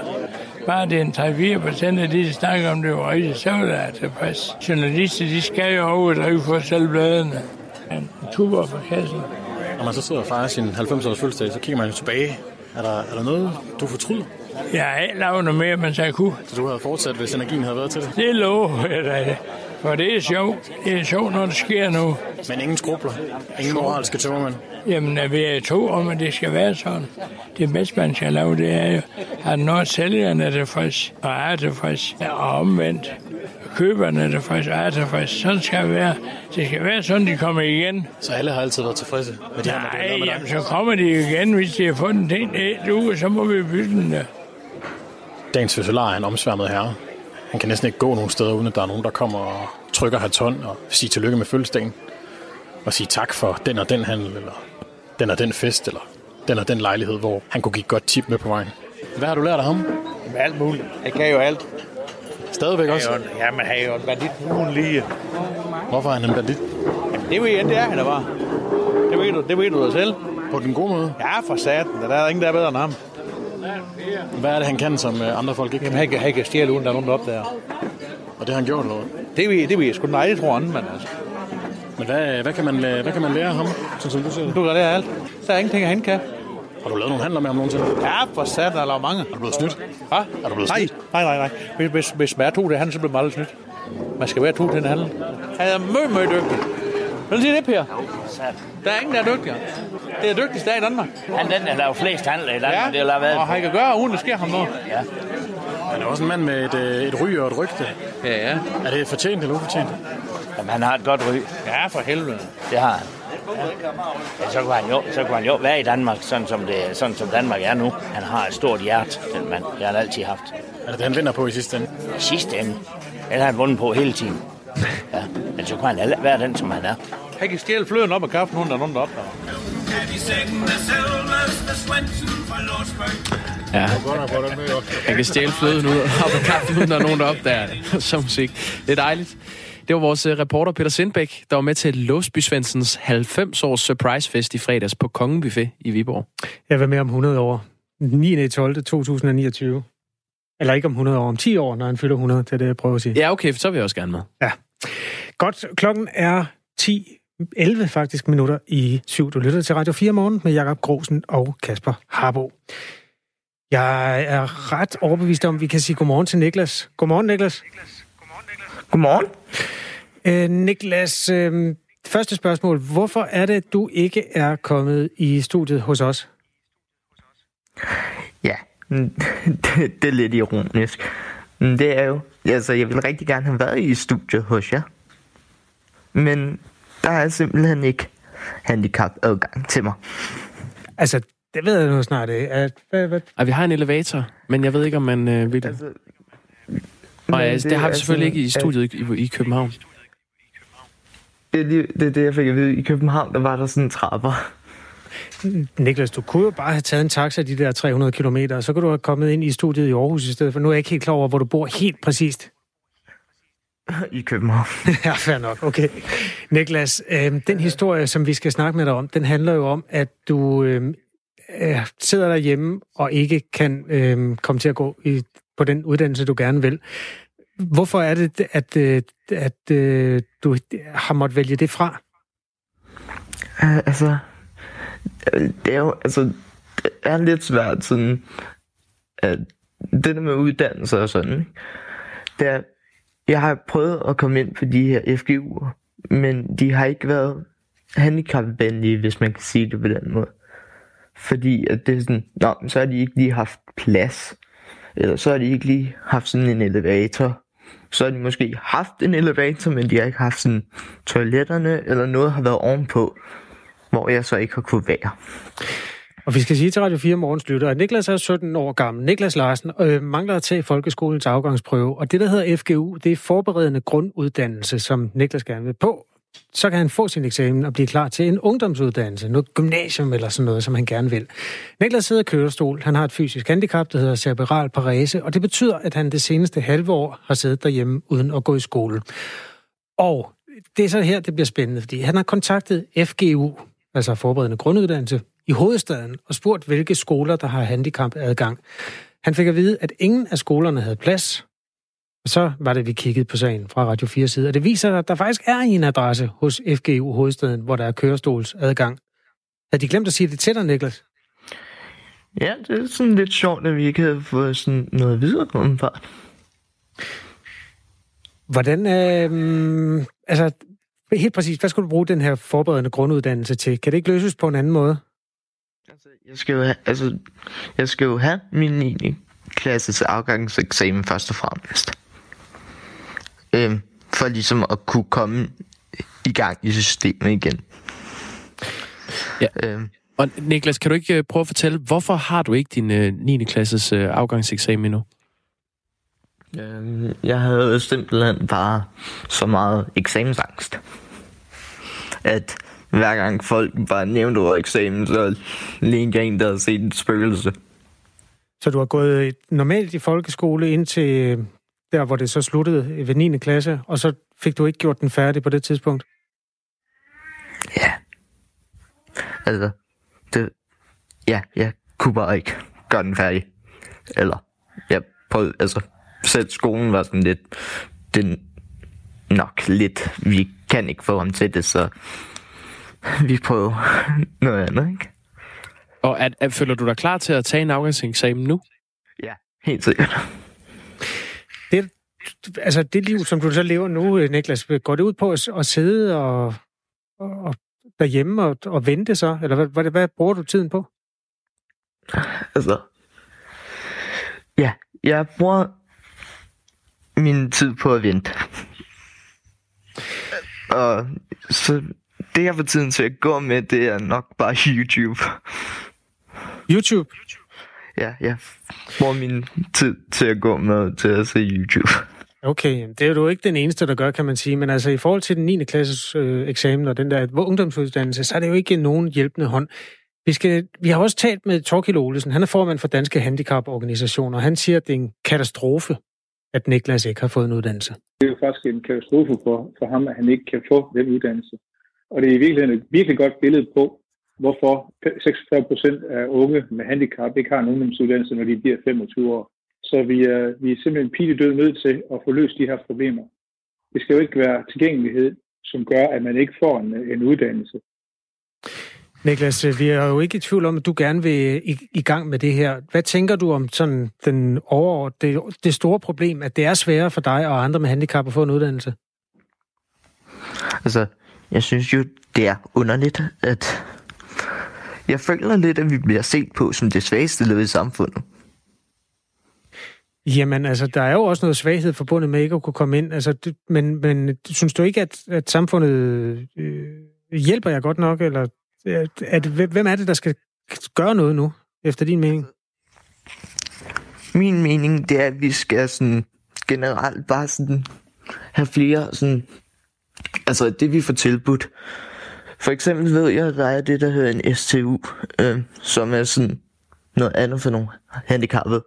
Bare det er en 3-4% af de, der snakker om det, var rigtigt, så er det tilpas. Journalister, de skal jo overdrive for selv bladene. En tuber fra kassen. Når man så sidder og fejrer sin 90-års fødselsdag, så kigger man jo tilbage. Er der noget, du fortryder? Jeg har ikke lavet noget mere, mens jeg kunne. Så du havde fortsat, hvis energien havde været til det? Det lover jeg da. For det er sjovt. Det er sjovt, når det sker nu. Men ingen skrubler? Ingen moralske tømmermænd? Jamen, vi er to om, at det skal være sådan. Det bedste, man skal lave, det er jo, at når sælgerne er tilfreds, og er tilfreds, og omvendt, køberne er tilfreds, og er tilfreds, sådan skal det være. Det skal være sådan, de kommer igen. Så alle har altid været tilfredse? Med de nej, med jamen, så kommer de igen, hvis de har fået en ting. Så må vi bytte den der. Dagens fødselar er en omsværmet herre. Han kan næsten ikke gå nogen steder, uden at der er nogen, der kommer og trykker hans hånd og siger tillykke med fødselsdagen. Og sige tak for den og den handel, eller den og den fest, eller den og den lejlighed, hvor han kunne give godt tip med på vejen. Hvad har du lært af ham? Jamen, alt muligt. Han kan jo alt. Stadigvæk også? Jamen, han er jo en bandit uden lige. Hvorfor er han en bandit? Jamen, det ved jeg, det er han da bare. Det ved du da selv. På den gode måde? Ja, for satan. Der er ingen, der er bedre end ham. Hvad er det, han kan, som andre folk ikke kan? Jamen, han kan stjæle uden, der er nogen, der opdager. Og det har han gjort, eller det ved jeg sgu nej, det tror anden mand, altså. Men hvad kan man lære ham, sådan som du siger? Du kan lære alt. Der er ingenting, han kan. Har du lavet nogle handler med ham nogensinde? Ja, for satan, der er lavet mange. Er du blevet snydt? Hva? Er du blevet snydt? Nej. Hvis man er to, det er han, så bliver man aldrig snydt. Man skal være to til en handel. Han er meget dygtig. Vil du sige det, Per? Der er ingen, der er dygtigere. Det er dygtigst der i Danmark. Han den, der laver flest handler i Danmark, ja. Det har været. Og han kan gøre, uden det sker ham noget. Ja. Han er også en mand med et ry og et rygte. Ja. Er det fortjent eller ufortjent? Jamen, han har et godt ry. Ja, for helvede. Det har han. Ja. Så kunne han jo være i Danmark, sådan som Danmark er nu. Han har et stort hjerte, den mand. Det har han altid haft. Er det det, han vinder på i sidste ende? I sidste ende. Det har han vundet på hele tiden. Ja, men så kunne han aldrig være den, som han er. Han kan stjæle fløden op af kaffen, hun der er nogen, der opdager. Ja, han kan stjæle fløden op af kaffen, hun der er nogen, der opdager det. Som musik. Det er dejligt. Det var vores reporter Peter Sindbæk, der var med til Låsby Svendsens 90-års surprisefest i fredags på Kongenbuffet i Viborg. Jeg var med om 100 år. 9.12.2029. Eller ikke om 100 år, om 10 år, når han fylder 100, det er det, jeg prøver at sige. Ja, okay, så vil jeg også gerne med. Ja. Godt, klokken er 10-11 faktisk minutter i 7. Du lytter til Radio 4 Morgen med Jakob Grosen og Kasper Harbo. Jeg er ret overbevist om, vi kan sige godmorgen til Niklas. Godmorgen, Niklas. Godmorgen. Niklas, første spørgsmål. Hvorfor er det, du ikke er kommet i studiet hos os? Ja. Det er lidt ironisk. Det er jo... Altså, jeg ville rigtig gerne have været i studiet hos jer. Men Der er simpelthen ikke handicap-adgang til mig. Altså, det ved jeg nu snart ikke. Vi har en elevator, men jeg ved ikke, om man vil det. Altså, og altså, det har vi selvfølgelig ikke i studiet i København. Det er det, jeg fik at vide. I København, der var der sådan en trapper. Niklas, du kunne jo bare have taget en taxa de der 300 kilometer, og så kunne du have kommet ind i studiet i Aarhus i stedet, for nu er jeg ikke helt klar over, hvor du bor helt præcist. I København. Ja, fair nok. Okay. Niklas, den historie, som vi skal snakke med dig om, den handler jo om, at du sidder derhjemme og ikke kan komme til at gå på den uddannelse, du gerne vil. Hvorfor er det, at du har måttet vælge det fra? Det er jo, det er lidt svært sådan, at det der med uddannelse og sådan, der jeg har prøvet at komme ind på de her FGU'er, men de har ikke været handicapvenlige, hvis man kan sige det på den måde. Fordi at det er sådan, så har de ikke lige haft plads, eller så har de ikke lige haft sådan en elevator. Så har de måske haft en elevator, men de har ikke haft sådan toiletterne, eller noget har været ovenpå, hvor jeg så ikke har kunnet være. Og vi skal sige til Radio 4 Morgens lytter, at Niklas er 17 år gammel. Niklas Larsen mangler at tage folkeskolens afgangsprøve. Og det, der hedder FGU, det er forberedende grunduddannelse, som Niklas gerne vil på. Så kan han få sin eksamen og blive klar til en ungdomsuddannelse, noget gymnasium eller sådan noget, som han gerne vil. Niklas sidder i kørestol. Han har et fysisk handicap, der hedder cerebral parese, og det betyder, at han det seneste halve år har siddet derhjemme uden at gå i skole. Og det er så her, det bliver spændende, fordi han har kontaktet FGU, altså forberedende grunduddannelse, i hovedstaden og spurgt, hvilke skoler, der har handicapadgang. Han fik at vide, at ingen af skolerne havde plads. Og så var det, vi kiggede på sagen fra Radio 4 side, og det viser, at der faktisk er en adresse hos FGU hovedstaden, hvor der er kørestolsadgang. Havde de glemt at sige det til dig, Niklas? Ja, det er sådan lidt sjovt, at vi ikke havde fået sådan noget videre kommentar. Hvordan, helt præcis, hvad skulle du bruge den her forberedende grunduddannelse til? Kan det ikke løses på en anden måde? Jeg skal jo have min 9. klasses afgangseksamen først og fremmest. For ligesom at kunne komme i gang i systemet igen. Ja. Og Niklas, kan du ikke prøve at fortælle, hvorfor har du ikke din 9. klasses afgangseksamen endnu? Jeg havde simpelthen bare så meget eksamensangst, at hver gang folk bare nævnte ordet eksamen, så lignede jeg en, der havde set et spøgelse. Så du har gået normalt i folkeskole indtil der, hvor det så sluttede ved 9. klasse, og så fik du ikke gjort den færdig på det tidspunkt? Ja. Jeg kunne bare ikke gøre den færdig. Eller, jeg prøvede, selv skolen var sådan lidt, vi kan ikke få ham til det, så vi prøver noget andet, ikke? Og føler du dig klar til at tage en afgangseksamen nu? Ja, helt sikkert. Det liv, som du så lever nu, Niklas, går det ud på at sidde og derhjemme og vente så? Eller hvad bruger du tiden på? Ja, jeg bruger min tid på at vente. Og så det, jeg får tiden til at gå med, det er nok bare YouTube. YouTube? Ja, jeg bruger min tid til at gå med til at se YouTube. Okay, det er jo ikke den eneste, der gør, kan man sige. Men i forhold til den 9. klasses eksamen og den der ungdomsuddannelse, så er det jo ikke nogen hjælpende hånd. Vi har også talt med Torkild Olesen. Han er formand for Danske Handicaporganisationer, og han siger, at det er en katastrofe, at Niklas ikke har fået en uddannelse. Det er jo faktisk en katastrofe for ham, at han ikke kan få den uddannelse. Og det er i virkeligheden et virkelig godt billede på, hvorfor 46% af unge med handicap ikke har en ungdomsuddannelse, når de bliver 25 år. Så vi er simpelthen pinedød nødt til at få løst de her problemer. Det skal jo ikke være tilgængelighed, som gør, at man ikke får en uddannelse. Niklas, vi er jo ikke i tvivl om, at du gerne vil i gang med det her. Hvad tænker du om sådan den overordnede, det store problem, at det er sværere for dig og andre med handicap at få en uddannelse? Jeg synes jo, det er underligt, at jeg føler lidt, at vi bliver set på som det svageste led i samfundet. Jamen, altså, der er jo også noget svaghed forbundet med ikke at kunne komme ind. Altså, men synes du ikke, at samfundet hjælper jer godt nok? Eller hvem er det, der skal gøre noget nu, efter din mening? Min mening, det er, at vi skal sådan generelt bare sådan have flere sådan... Altså, det vi får tilbudt. For eksempel ved jeg, at der er det, der hedder en STU, som er sådan noget andet for nogle handicappede.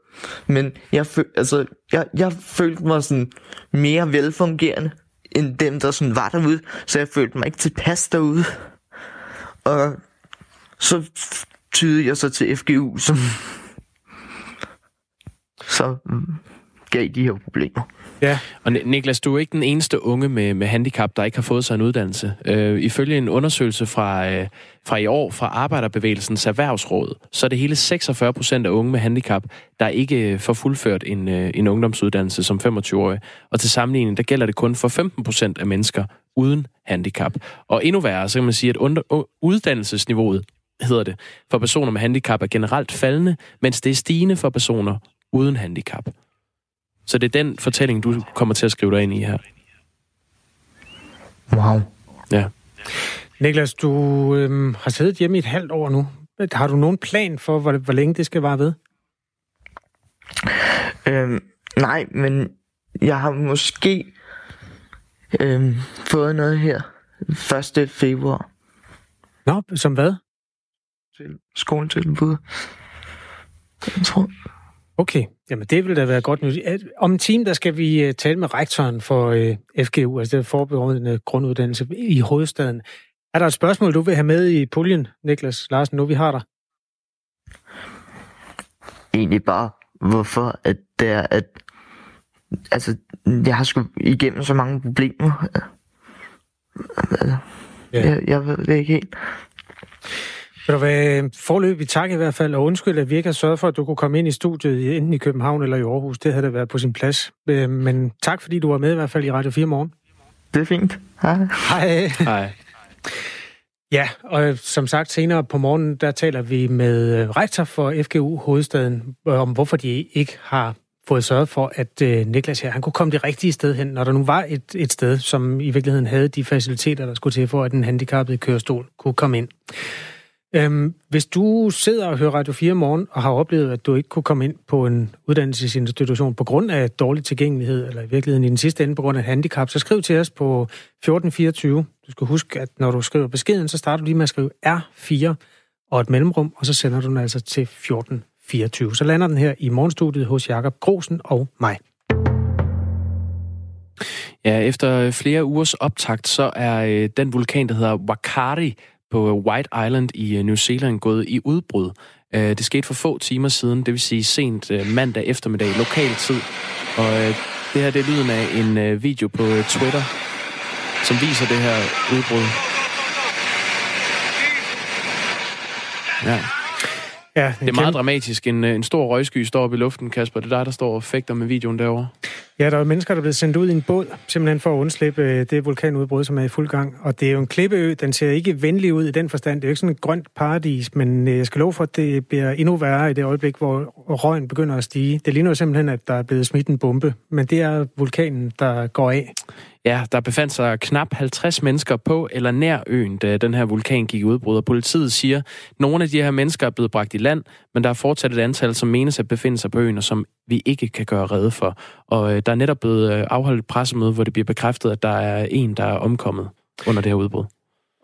Men jeg følte mig sådan mere velfungerende end dem, der sådan var derude, så jeg følte mig ikke tilpas derude. Og så tydede jeg så til FGU, som så gav de her problemer. Ja. Og Niklas, du er ikke den eneste unge med handicap, der ikke har fået sig en uddannelse. Ifølge en undersøgelse fra i år fra Arbejderbevægelsens Erhvervsråd, så er det hele 46% af unge med handicap, der ikke får fuldført en ungdomsuddannelse som 25-årige. Og til sammenligning, der gælder det kun for 15% af mennesker uden handicap. Og endnu værre, så kan man sige, at uddannelsesniveauet, hedder det, for personer med handicap er generelt faldende, mens det er stigende for personer uden handicap. Så det er den fortælling, du kommer til at skrive dig ind i her. Wow. Ja. Niklas, du har siddet hjemme i et halvt år nu. Har du nogen plan for, hvor længe det skal vare ved? Nej, men jeg har måske fået noget her 1. februar. Nå, som hvad? Til skoletilbud. Jeg tror... Okay, jamen det ville da være godt nyt. Om en time, der skal vi tale med rektoren for FGU, altså det forberedende grunduddannelse i hovedstaden. Er der et spørgsmål, du vil have med i puljen, Niklas Larsen, nu vi har dig? Egentlig bare, hvorfor at der at... Altså, jeg har sgu igennem så mange problemer. Altså, ja. Jeg ved det ikke helt. Vil du være forløbig tak i hvert fald, og undskyld, at vi ikke har sørget for, at du kunne komme ind i studiet, enten i København eller i Aarhus. Det havde da været på sin plads. Men tak, fordi du var med i hvert fald i Radio 4 morgen. Det er fint. Hej. Hej. Ja, og som sagt, senere på morgenen, der taler vi med rektor for FGU Hovedstaden, om hvorfor de ikke har fået sørget for, at Niklas her, han kunne komme det rigtige sted hen, når der nu var et sted, som i virkeligheden havde de faciliteter, der skulle til for, at den handicappede kørestol kunne komme ind. Hvis du sidder og hører Radio 4 morgen og har oplevet, at du ikke kunne komme ind på en uddannelsesinstitution på grund af dårlig tilgængelighed, eller i virkeligheden i den sidste ende på grund af handicap, så skriv til os på 1424. Du skal huske, at når du skriver beskeden, så starter du lige med at skrive R4 og et mellemrum, og så sender du den altså til 1424. Så lander den her i morgenstudiet hos Jakob Grosen og mig. Ja, efter flere ugers optakt, så er den vulkan, der hedder Wakari, på White Island i New Zealand gået i udbrud. Det skete for få timer siden, det vil sige sent mandag eftermiddag, lokal tid. Og det her, det er lyden af en video på Twitter, som viser det her udbrud. Ja. Ja, det er meget dramatisk. En stor røgsky står oppe i luften, Kasper. Det er dig, der står og fægter med videoen derovre. Ja, der er mennesker, der er blevet sendt ud i en båd, simpelthen for at undslippe det vulkanudbrud, som er i fuld gang. Og det er jo en klippeø, den ser ikke venlig ud i den forstand. Det er jo ikke sådan et grønt paradis, men jeg skal love for, at det bliver endnu værre i det øjeblik, hvor røgen begynder at stige. Det ligner jo simpelthen, at der er blevet smidt en bombe, men det er vulkanen, der går af. Ja, der befandt sig knap 50 mennesker på eller nær øen, da den her vulkan gik i udbrud. Og politiet siger, at nogle af de her mennesker er blevet bragt i land, men der er fortsat et antal, som menes at befinde sig på øen, og som vi ikke kan gøre rede for. Og der er netop blevet afholdt et pressemøde, hvor det bliver bekræftet, at der er en, der er omkommet under det her udbrud.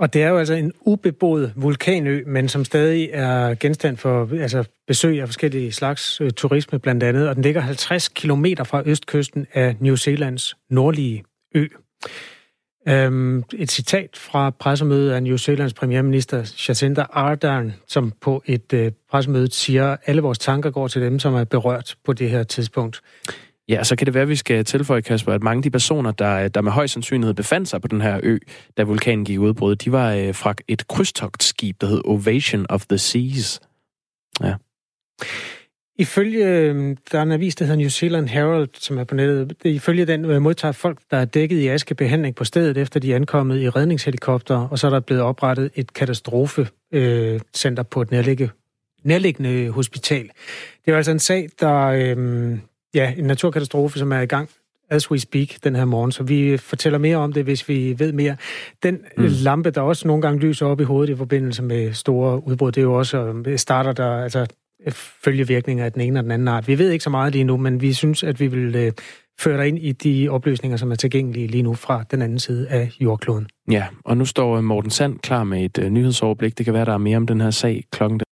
Og det er jo altså en ubeboet vulkanø, men som stadig er genstand for altså besøg af forskellige slags turisme blandt andet. Og den ligger 50 kilometer fra østkysten af New Zealands nordlige ø. Et citat fra pressemødet af New Zealands premierminister Jacinda Ardern, som på et pressemøde siger, at alle vores tanker går til dem, som er berørt på det her tidspunkt. Ja, så kan det være, at vi skal tilføje, Kasper, at mange af de personer, der med høj sandsynlighed befandt sig på den her ø, da vulkanen gik i udbrud, de var fra et krydstogtskib, der hed Ovation of the Seas. Ja. Ifølge, der er en avis, der hedder New Zealand Herald, som er på nettet, ifølge den modtager folk, der er dækket i askebehandling på stedet, efter de er ankommet i redningshelikopter, og så er der blevet oprettet et katastrofecenter på et nærliggende hospital. Det var altså en sag, der ja, en naturkatastrofe, som er i gang as we speak den her morgen, så vi fortæller mere om det, hvis vi ved mere. Den lampe, der også nogle gange lyser op i hovedet i forbindelse med store udbrud, det er jo også starter der, altså følgevirkninger af den ene og den anden art. Vi ved ikke så meget lige nu, men vi synes, at vi vil føre dig ind i de oplysninger, som er tilgængelige lige nu fra den anden side af jordkloden. Ja, og nu står Morten Sand klar med et nyhedsoverblik. Det kan være, der er mere om den her sag klokken